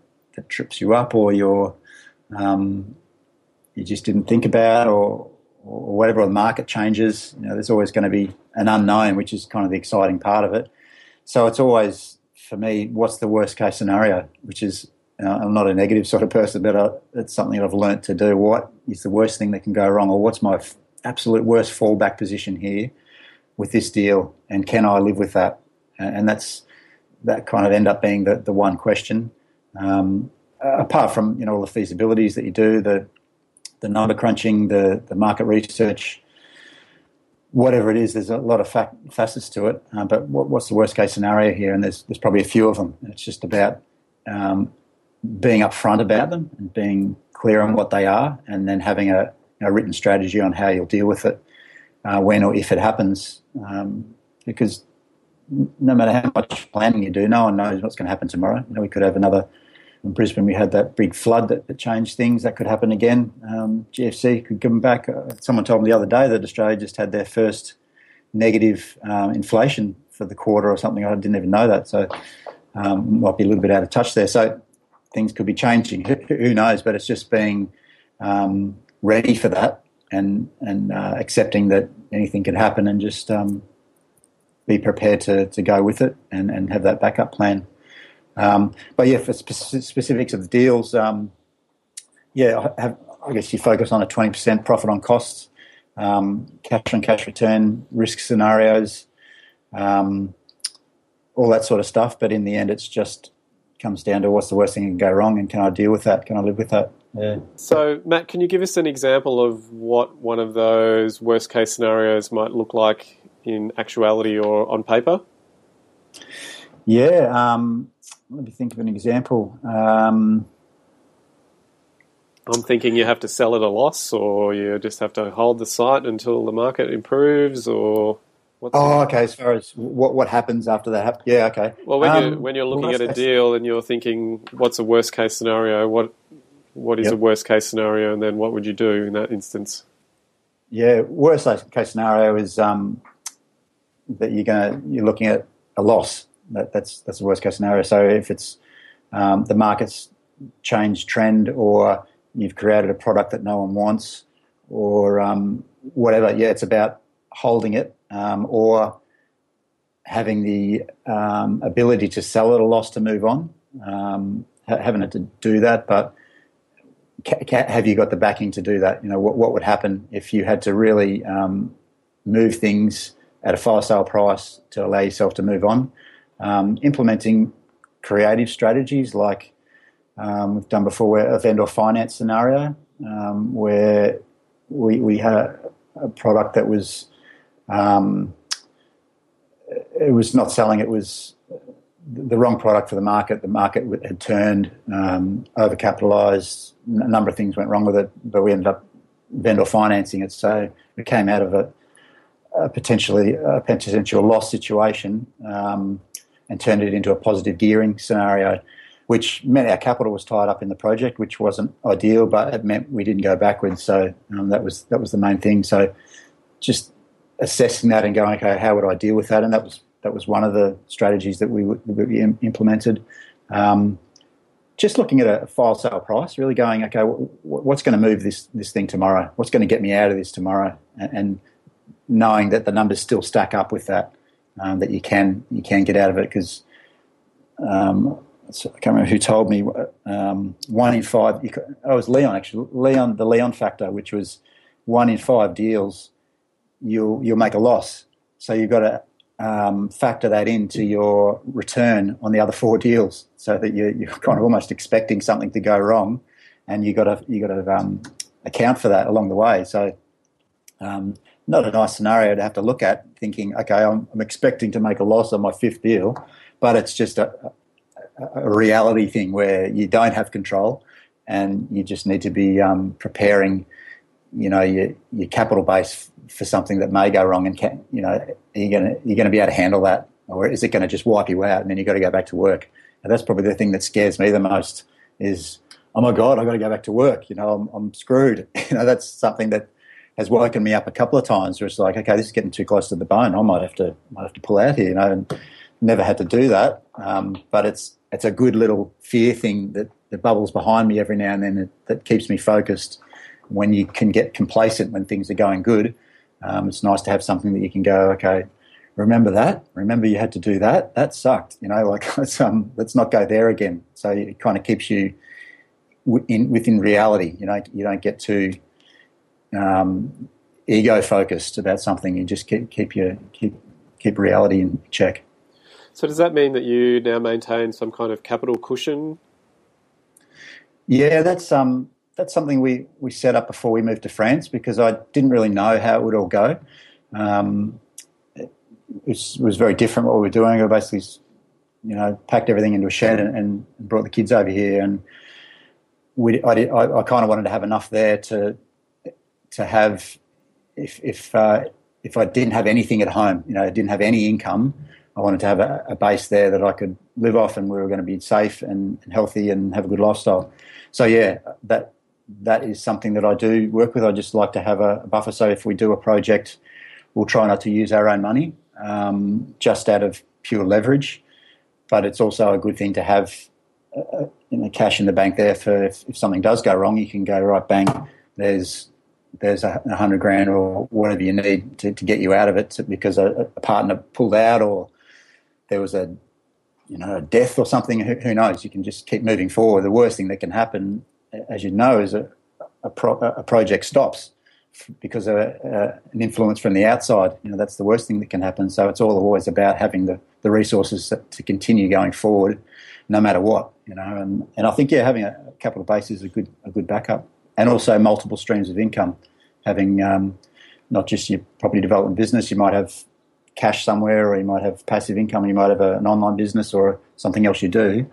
trips you up, or you just didn't think about, or whatever, or the market changes. There's always going to be an unknown, which is kind of the exciting part of it. So it's always, for me, what's the worst case scenario, which is, I'm not a negative sort of person, but it's something that I've learnt to do. What is the worst thing that can go wrong, or what's my absolute worst fallback position here with this deal, and can I live with that? And that kind of end up being the one question. Apart from all the feasibilities that you do, the number crunching, the market research, whatever it is, there's a lot of facets to it. But what's the worst case scenario here? And there's probably a few of them. And it's just about being upfront about them and being clear on what they are, and then having a written strategy on how you'll deal with it when or if it happens, because no matter how much planning you do, no one knows what's going to happen tomorrow. We could have another. In Brisbane, we had that big flood that changed things. That could happen again. GFC could come back. Someone told me the other day that Australia just had their first negative inflation for the quarter or something. I didn't even know that. So might be a little bit out of touch there. So things could be changing. Who knows? But it's just being ready for that and accepting that anything could happen, and just be prepared to go with it and have that backup plan. For specifics of the deals, I guess you focus on a 20% profit on costs, cash on cash return, risk scenarios, all that sort of stuff. But in the end, it's just comes down to what's the worst thing that can go wrong, and can I deal with that? Can I live with that? Yeah. So, Matt, can you give us an example of what one of those worst case scenarios might look like in actuality or on paper? Yeah. Let me think of an example. I'm thinking you have to sell at a loss, or you just have to hold the site until the market improves, or okay. As far as what happens after that happens, yeah, okay. Well, when you're looking at a deal and you're thinking, what's a worst case scenario? What is a worst case scenario, and then what would you do in that instance? Yeah, worst case scenario is that you're looking at a loss. That's the worst case scenario. So if it's the market's changed trend, or you've created a product that no one wants, or whatever, it's about holding it or having the ability to sell at a loss to move on, having it to do that. But have you got the backing to do that? What would happen if you had to really move things at a fire sale price to allow yourself to move on? Implementing creative strategies like we've done before, where a vendor finance scenario, where we had a product that was it was not selling. It was the wrong product for the market. The market had turned, overcapitalized. A number of things went wrong with it, but we ended up vendor financing it. So we came out of a potential loss situation and turned it into a positive gearing scenario, which meant our capital was tied up in the project, which wasn't ideal, but it meant we didn't go backwards. So that was the main thing. So just assessing that and going, okay, how would I deal with that? And that was one of the strategies that we implemented. Just looking at a file sale price, really going, okay, what's going to move this thing tomorrow? What's going to get me out of this tomorrow? And knowing that the numbers still stack up with that, that you can get out of it, because I can't remember who told me, 1 in 5. It was Leon, actually. Leon, the Leon factor, which was 1 in 5 deals, you'll make a loss. So you've got to factor that into your return on the other 4 deals, so that you're kind of almost expecting something to go wrong, and you got to account for that along the way. So not a nice scenario to have to look at, thinking, okay, I'm expecting to make a loss on my 5th deal, but it's just a reality thing where you don't have control, and you just need to be preparing, your capital base for something that may go wrong, and you're going to be able to handle that, or is it going to just wipe you out and then you've got to go back to work? And that's probably the thing that scares me the most is, oh my God, I've got to go back to work. I'm screwed. That's something that has woken me up a couple of times, where it's like, okay, this is getting too close to the bone. I might have to pull out here. And never had to do that, but it's a good little fear thing that bubbles behind me every now and then that keeps me focused. When you can get complacent when things are going good, it's nice to have something that you can go, okay, remember that. Remember you had to do that. That sucked. Let's not go there again. So it kind of keeps you within reality. You don't get too ego focused about something. You just keep reality in check. So does that mean that you now maintain some kind of capital cushion? Yeah, that's something we set up before we moved to France, because I didn't really know how it would all go. It was very different what we were doing. I basically, packed everything into a shed and brought the kids over here, and I kind of wanted to have enough there to have if I didn't have anything at home, I didn't have any income. I wanted to have a base there that I could live off, and we were going to be safe and healthy and have a good lifestyle. So yeah, that is something that I do work with. I just like to have a buffer. So if we do a project, we'll try not to use our own money, just out of pure leverage. But it's also a good thing to have cash in the bank there for if something does go wrong, you can go, right, bang, there's $100,000 or whatever you need to get you out of it, because a partner pulled out, or there was a death or something. Who knows? You can just keep moving forward. The worst thing that can happen, as you know, is a project stops because of an influence from the outside. That's the worst thing that can happen. So it's always about having the resources to continue going forward, no matter what. And I think having a capital base is a good backup, and also multiple streams of income. Having not just your property development business, you might have cash somewhere, or you might have passive income, or you might have an online business or something else you do.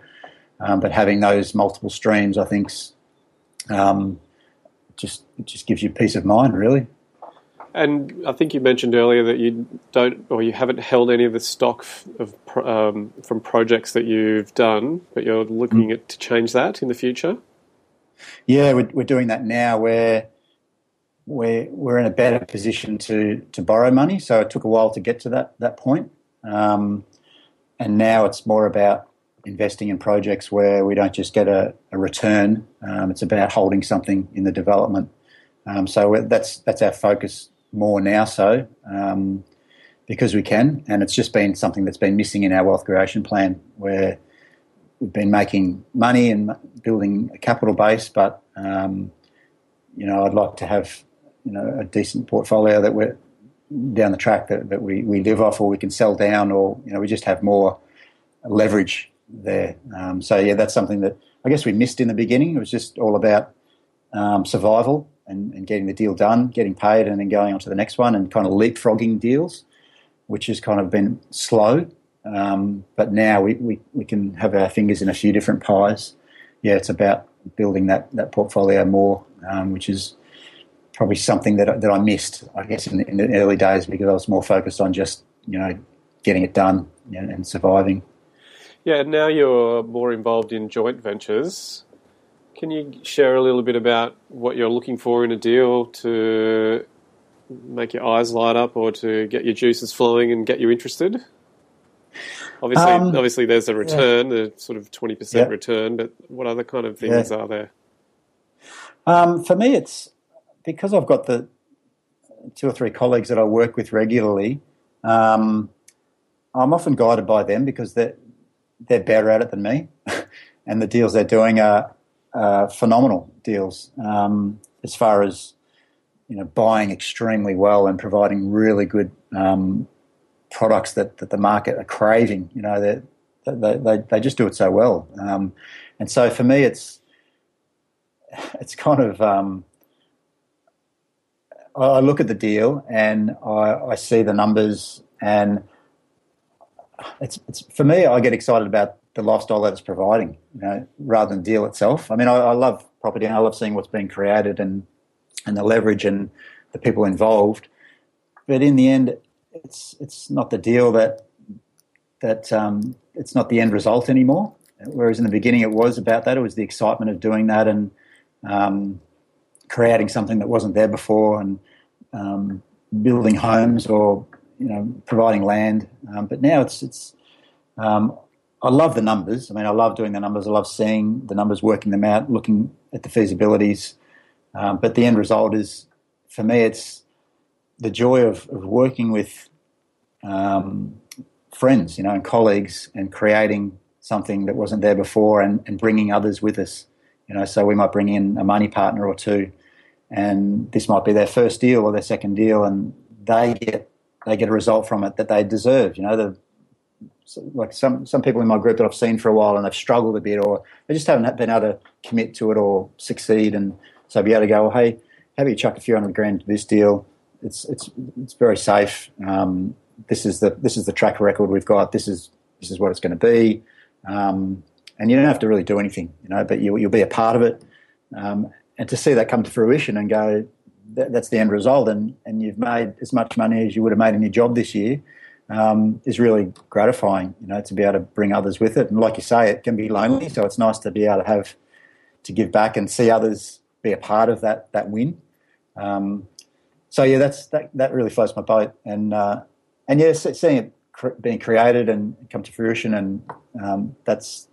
But having those multiple streams, I think, just gives you peace of mind, really. And I think you mentioned earlier that you haven't held any of the stock from projects that you've done, but you're looking to change that in the future. Yeah, we're doing that now, where we're in a better position to borrow money. So it took a while to get to that point. And now it's more about investing in projects where we don't just get a return. It's about holding something in the development. So that's our focus more now, because we can. And it's just been something that's been missing in our wealth creation plan, where we've been making money and building a capital base, but I'd like to have a decent portfolio that we're down the track that we live off, or we can sell down, or we just have more leverage there. So yeah, that's something that I guess we missed in the beginning. It was just all about survival and getting the deal done, getting paid, and then going on to the next one, and kind of leapfrogging deals. which has kind of been slow. But now we can have our fingers in a few different pies. Yeah, it's about building that portfolio more, which is probably something that I missed, I guess, in the early days, because I was more focused on just, getting it done and surviving. Yeah, now you're more involved in joint ventures. Can you share a little bit about what you're looking for in a deal to make your eyes light up or to get your juices flowing and get you interested? Obviously there's a return, the sort of 20% return, but what other kind of things are there? For me, it's because I've got the 2 or 3 colleagues that I work with regularly. I'm often guided by them because they're better at it than me, and the deals they're doing are phenomenal deals, as far as buying extremely well and providing really good products that the market are craving. They just do it so well, and so for me it's kind of I look at the deal and I see the numbers, and it's for me, I get excited about the lifestyle that it's providing, rather than the deal itself. I mean, I love property and I love seeing what's being created and the leverage and the people involved. But in the end, it's not the deal that it's not the end result anymore. Whereas in the beginning, it was about that. It was the excitement of doing that and creating something that wasn't there before, and building homes or providing land. But now it's I love the numbers. I mean, I love doing the numbers. I love seeing the numbers, working them out, looking at the feasibilities. But the end result is, for me, it's the joy of working with friends, and colleagues, and creating something that wasn't there before, and bringing others with us. So we might bring in a money partner or two, and this might be their first deal or their second deal, and they get a result from it that they deserve. Like some people in my group that I've seen for a while, and they've struggled a bit, or they just haven't been able to commit to it or succeed, and so be able to go, well, hey, have you chucked a few $100,000 to this deal? It's very safe. This is the track record we've got. This is what it's going to be, and you don't have to really do anything, but you'll be a part of it, and to see that come to fruition and go, that's the end result, and you've made as much money as you would have made in your job this year, is really gratifying, to be able to bring others with it. And like you say, it can be lonely, so it's nice to be able to give back and see others be a part of that win. That really floats my boat. And yes, seeing it being created and come to fruition, and that's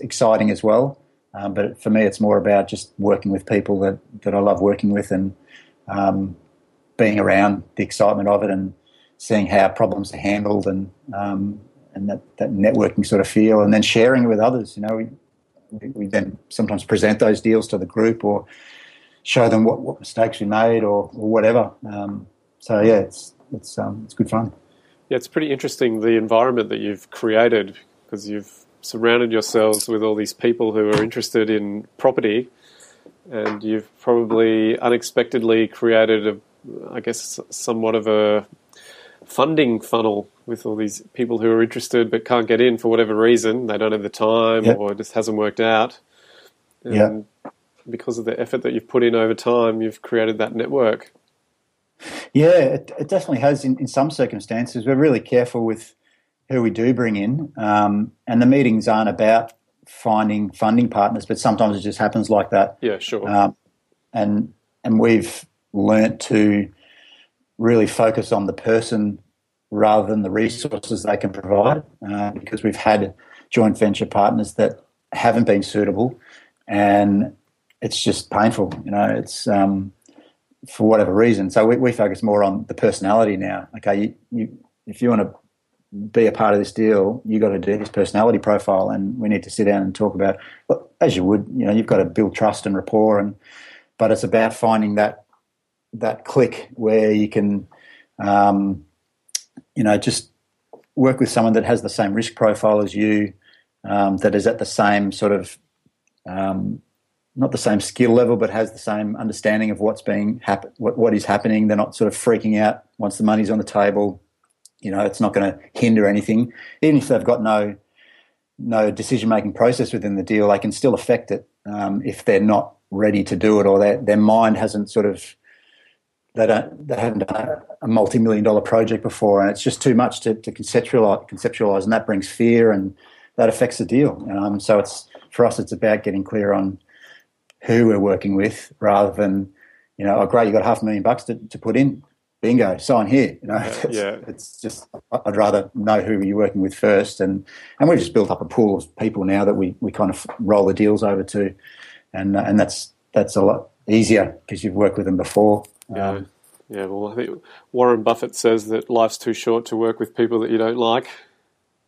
exciting as well. But for me, it's more about just working with people that I love working with, and being around the excitement of it, and seeing how problems are handled, and that networking sort of feel, and then sharing it with others. We then sometimes present those deals to the group, or show them what mistakes we made, or whatever. It's good fun. Yeah, it's pretty interesting, the environment that you've created, because you've surrounded yourselves with all these people who are interested in property, and you've probably unexpectedly created somewhat of a funding funnel with all these people who are interested but can't get in for whatever reason. They don't have the time, or it just hasn't worked out. And because of the effort that you've put in over time, you've created that network. Yeah, it definitely has in some circumstances. We're really careful with who we do bring in, and the meetings aren't about finding funding partners, but sometimes it just happens like that. Yeah, sure. And we've learnt to really focus on the person rather than the resources they can provide, because we've had joint venture partners that haven't been suitable, and it's just painful, it's for whatever reason. So we focus more on the personality now. Okay, you if you want to be a part of this deal, you got to do this personality profile, and we need to sit down and talk about, well, as you would, you've got to build trust and rapport, but it's about finding that click where you can, just work with someone that has the same risk profile as you, that is at the same sort of, not the same skill level, but has the same understanding of what is happening. They're not sort of freaking out once the money's on the table. You know, it's not going to hinder anything. Even if they've got no decision-making process within the deal, they can still affect it if they're not ready to do it, or their mind hasn't sort of they haven't done a multi-million-dollar project before, and it's just too much to conceptualize, and that brings fear, and that affects the deal. So it's for us, it's about getting clear on who we're working with, rather than, you know, oh great, you got $500,000 to put in. Bingo, sign here. You know, It's just, I'd rather know who you're working with first, and we've just built up a pool of people now that we kind of roll the deals over to, and that's a lot easier because you've worked with them before. Well, I think Warren Buffett says that life's too short to work with people that you don't like.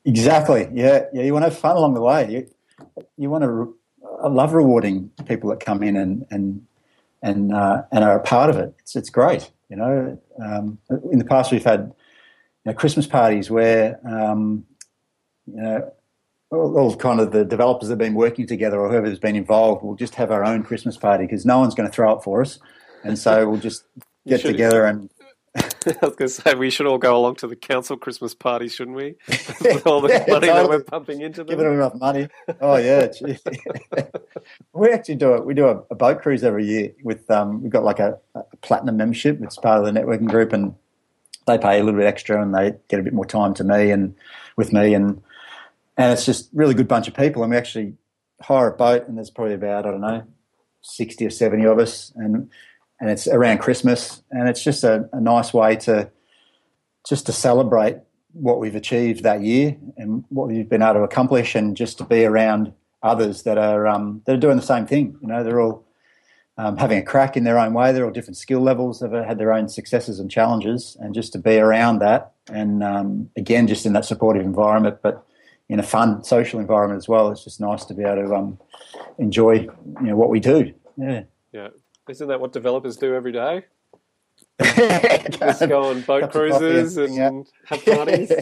Exactly. Yeah. You want to have fun along the way. You want to. I love rewarding people that come in and are a part of it. It's great. You know, in the past we've had, you know, Christmas parties where, you know, all kind of the developers that have been working together or whoever's been involved will just have our own Christmas party because no one's going to throw up for us. And so we'll just get together and... I was going to say, we should all go along to the council Christmas party, shouldn't we? With all the money that we're pumping into them. Give it enough money. Oh, yeah. We actually do it. We do a boat cruise every year. With we've got like a platinum membership. It's part of the networking group, and they pay a little bit extra and they get a bit more time to me and with me. And it's just a really good bunch of people. And we actually hire a boat, and there's probably about, 60 or 70 of us, and it's around Christmas, and it's just a nice way to celebrate what we've achieved that year and what we've been able to accomplish, and just to be around others that are doing the same thing. You know, they're all having a crack in their own way. They're all different skill levels. They've had their own successes and challenges, and just to be around that, and again, just in that supportive environment, but in a fun social environment as well. It's just nice to be able to enjoy, what we do. Yeah. Isn't that what developers do every day? Just go on boat cruises and have parties.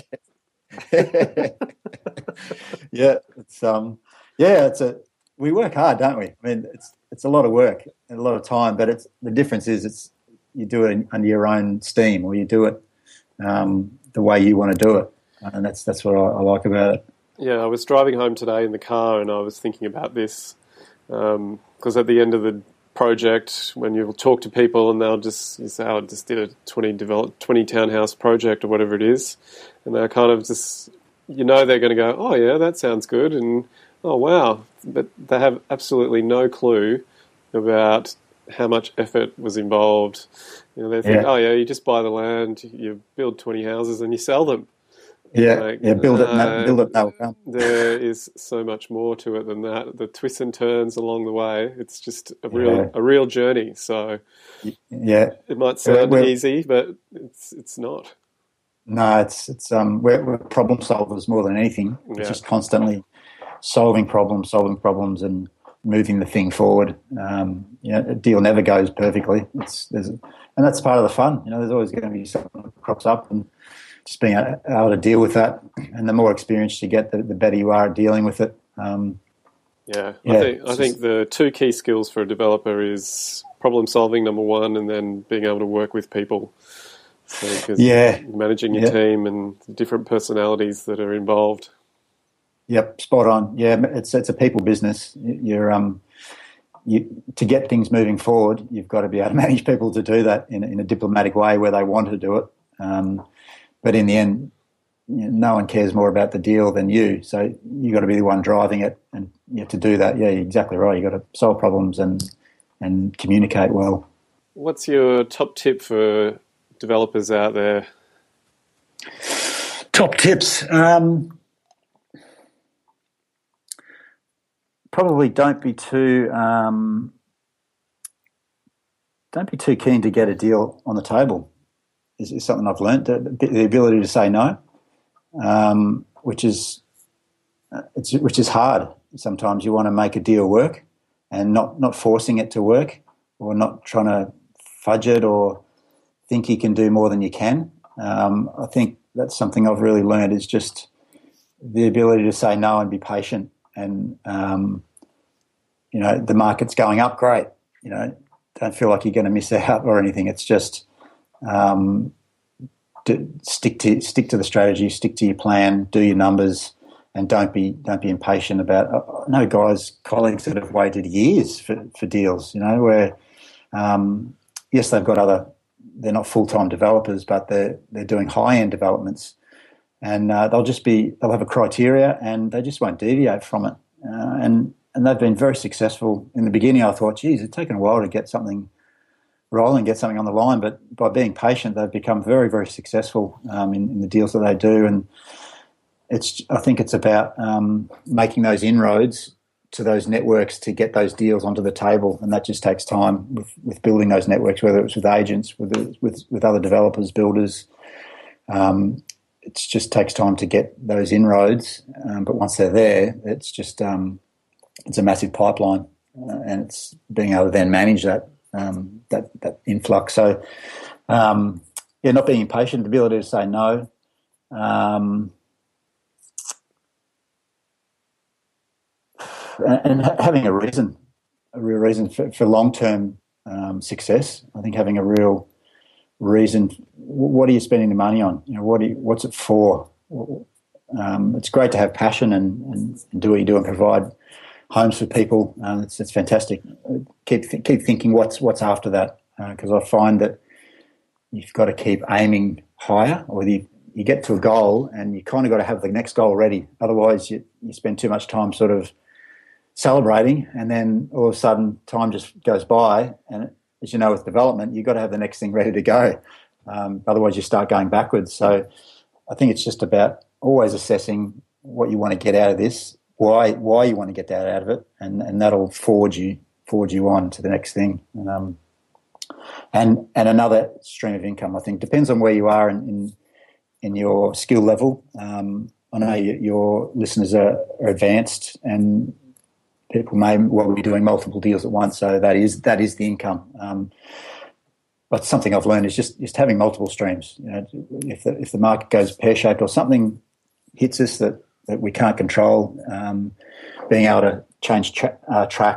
We work hard, don't we? I mean, it's a lot of work and a lot of time, but the difference is you do it under your own steam, or you do it the way you want to do it, and that's what I like about it. Yeah, I was driving home today in the car, and I was thinking about this because at the end of the project, when you talk to people and you say, I just did a 20 townhouse project or whatever it is, and they're kind of just, they're going to go, oh yeah, that sounds good, and oh wow, but they have absolutely no clue about how much effort was involved. They think, oh yeah, you just buy the land, you build 20 houses and you sell them. Build it now. There is so much more to it than that. The twists and turns along the way. It's just a real journey. So it might sound easy, but it's not. No, we're problem solvers more than anything. Yeah. It's just constantly solving problems, and moving the thing forward. A deal never goes perfectly. And that's part of the fun. There's always going to be something that crops up, and just being able to deal with that, and the more experience you get, the better you are at dealing with it. I think the two key skills for a developer is problem solving, number one, and then being able to work with people. So, managing your team and the different personalities that are involved. Yep, spot on. Yeah, it's a people business. To get things moving forward, you've got to be able to manage people to do that in a diplomatic way where they want to do it. But in the end, no one cares more about the deal than you. So you got to be the one driving it, and you have to do that. Yeah, you're exactly right. You got to solve problems and communicate well. What's your top tip for developers out there? Top tips, probably don't be too keen to get a deal on the table. Is something I've learned, the ability to say no, which is hard. Sometimes you want to make a deal work, and not forcing it to work, or not trying to fudge it, or think you can do more than you can. I think that's something I've really learned, is just the ability to say no and be patient. And the market's going up, great. Don't feel like you're going to miss out or anything. It's just Stick to the strategy, stick to your plan, do your numbers, and don't be impatient about. I know guys, colleagues that have waited years for deals. You know, where yes, they've got other. They're not full-time developers, but they're doing high-end developments, and they'll have a criteria, and they just won't deviate from it. And they've been very successful. In the beginning, I thought, geez, it's taken a while to get something rolling, get something on the line, but by being patient, they've become very, very successful in the deals that they do. And I think it's about making those inroads to those networks to get those deals onto the table, and that just takes time with building those networks, whether it's with agents, with other developers, builders. It just takes time to get those inroads, but once they're there, it's just it's a massive pipeline, and it's being able to then manage that influx. So, not being impatient, the ability to say no. And having a real reason for long-term success. I think having a real reason. What are you spending the money on? You know, what's it for? It's great to have passion and do what you do and provide homes for people. It's fantastic. Keep thinking what's after that, because I find that you've got to keep aiming higher, or you get to a goal and you kind of got to have the next goal ready. Otherwise, you spend too much time sort of celebrating, and then all of a sudden time just goes by, and as you know with development, you've got to have the next thing ready to go, otherwise you start going backwards. So I think it's just about always assessing what you want to get out of this, why you want to get that out of it, and that'll forward you on to the next thing, and another stream of income. I think depends on where you are in your skill level. I know your listeners are advanced, and people may well be doing multiple deals at once, so that is the income. But something I've learned is just having multiple streams. You know, if the market goes pear-shaped or something hits us that we can't control, being able to change track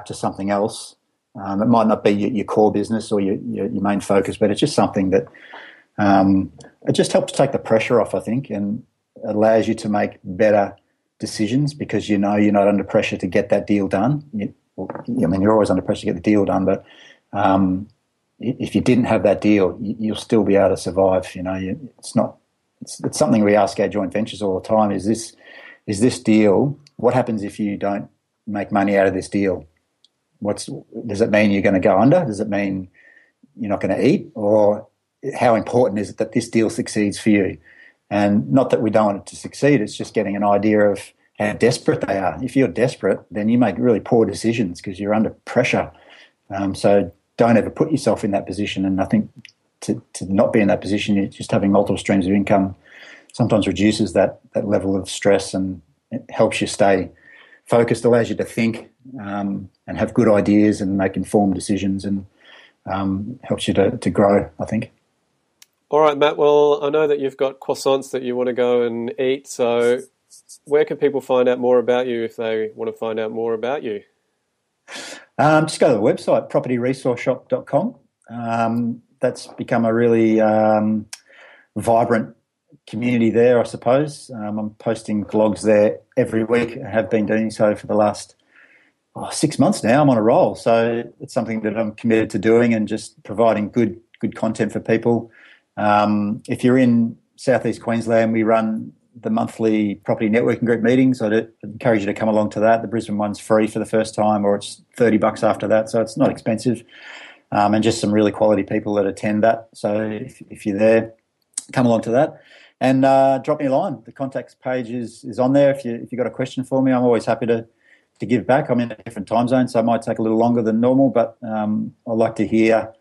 to something else, it might not be your core business or your main focus, but it's just something that it just helps take the pressure off, I think, and allows you to make better decisions, because you know you're not under pressure to get that deal done. You're always under pressure to get the deal done, but if you didn't have that deal, you'll still be able to survive. You know, it's something we ask our joint ventures all the time: is this deal? What happens if you don't make money out of this deal? Does it mean you're going to go under? Does it mean you're not going to eat? Or how important is it that this deal succeeds for you? And not that we don't want it to succeed, it's just getting an idea of how desperate they are. If you're desperate, then you make really poor decisions because you're under pressure. So don't ever put yourself in that position. And I think to not be in that position, it's just having multiple streams of income sometimes reduces that level of stress, and it helps you stay focused, allows you to think and have good ideas and make informed decisions, and helps you to grow, I think. All right, Matt, well, I know that you've got croissants that you want to go and eat, so where can people find out more about you if they want to find out more about you? Just go to the website, propertyresourceshop.com. That's become a really vibrant community there, I suppose. I'm posting blogs there every week. I have been doing so for the last 6 months now. I'm on a roll, so it's something that I'm committed to doing and just providing good content for people. If you're in Southeast Queensland, we run the monthly property networking group meetings. I'd encourage you to come along to that. The Brisbane one's free for the first time, or it's $30 after that, so it's not expensive. And just some really quality people that attend that. So if you're there, come along to that, and drop me a line. The contacts page is on there. If you've got a question for me, I'm always happy to give back. I'm in a different time zone, so it might take a little longer than normal, but I like to hear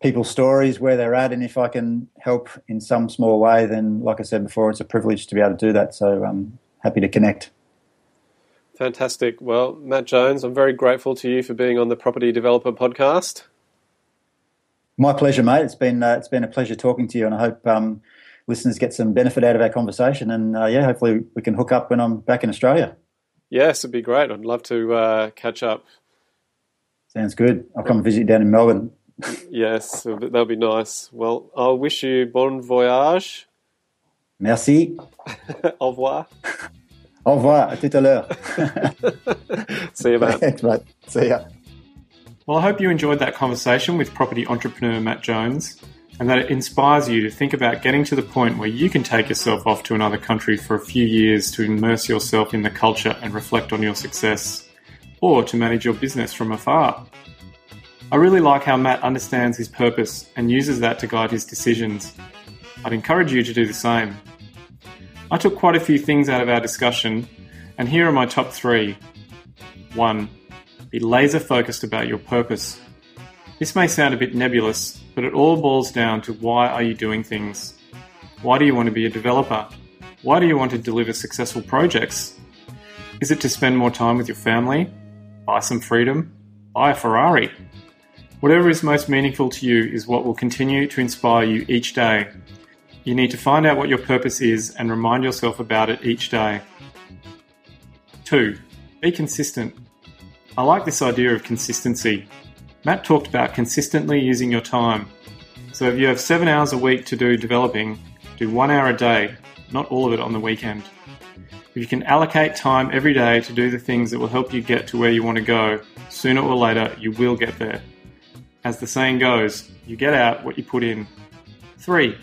people's stories, where they're at, and if I can help in some small way, then like I said before, it's a privilege to be able to do that, so I'm happy to connect. Fantastic. Well, Matt Jones, I'm very grateful to you for being on the Property Developer Podcast. My pleasure, mate. It's been a pleasure talking to you, and I hope listeners get some benefit out of our conversation, and hopefully we can hook up when I'm back in Australia. Yes, it'd be great. I'd love to catch up. Sounds good. I'll come visit you down in Melbourne. Yes, that'll be nice. Well, I'll wish you bon voyage Merci. Au revoir. Au revoir. À tout à l'heure. See you, mate. Thanks, mate. See ya. Well, I hope you enjoyed that conversation with property entrepreneur Matt Jones, and that it inspires you to think about getting to the point where you can take yourself off to another country for a few years to immerse yourself in the culture and reflect on your success, or to manage your business from afar. I really like how Matt understands his purpose and uses that to guide his decisions. I'd encourage you to do the same. I took quite a few things out of our discussion, and here are my top three. 1. Be laser focused about your purpose. This may sound a bit nebulous, but it all boils down to why are you doing things? Why do you want to be a developer? Why do you want to deliver successful projects? Is it to spend more time with your family? Buy some freedom? Buy a Ferrari? Whatever is most meaningful to you is what will continue to inspire you each day. You need to find out what your purpose is and remind yourself about it each day. 2. Be consistent. I like this idea of consistency. Matt talked about consistently using your time. So if you have 7 hours a week to do developing, do 1 hour a day, not all of it on the weekend. If you can allocate time every day to do the things that will help you get to where you want to go, sooner or later you will get there. As the saying goes, you get out what you put in. 3.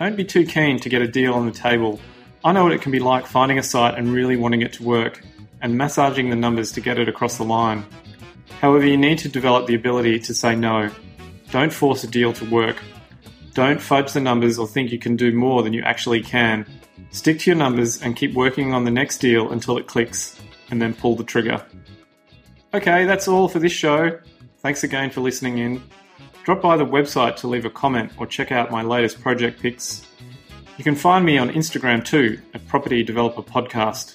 Don't be too keen to get a deal on the table. I know what it can be like finding a site and really wanting it to work, and massaging the numbers to get it across the line. However, you need to develop the ability to say no. Don't force a deal to work. Don't fudge the numbers or think you can do more than you actually can. Stick to your numbers and keep working on the next deal until it clicks, and then pull the trigger. Okay, that's all for this show. Thanks again for listening in. Drop by the website to leave a comment or check out my latest project pics. You can find me on Instagram too, at Property Developer Podcast.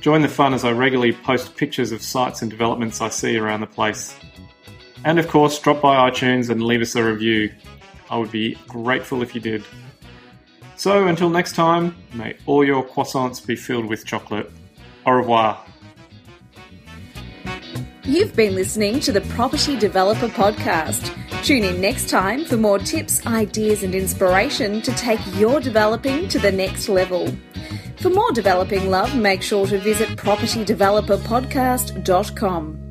Join the fun as I regularly post pictures of sites and developments I see around the place. And of course, drop by iTunes and leave us a review. I would be grateful if you did. So until next time, may all your croissants be filled with chocolate. Au revoir. You've been listening to the Property Developer Podcast. Tune in next time for more tips, ideas, and inspiration to take your developing to the next level. For more developing love, make sure to visit propertydeveloperpodcast.com.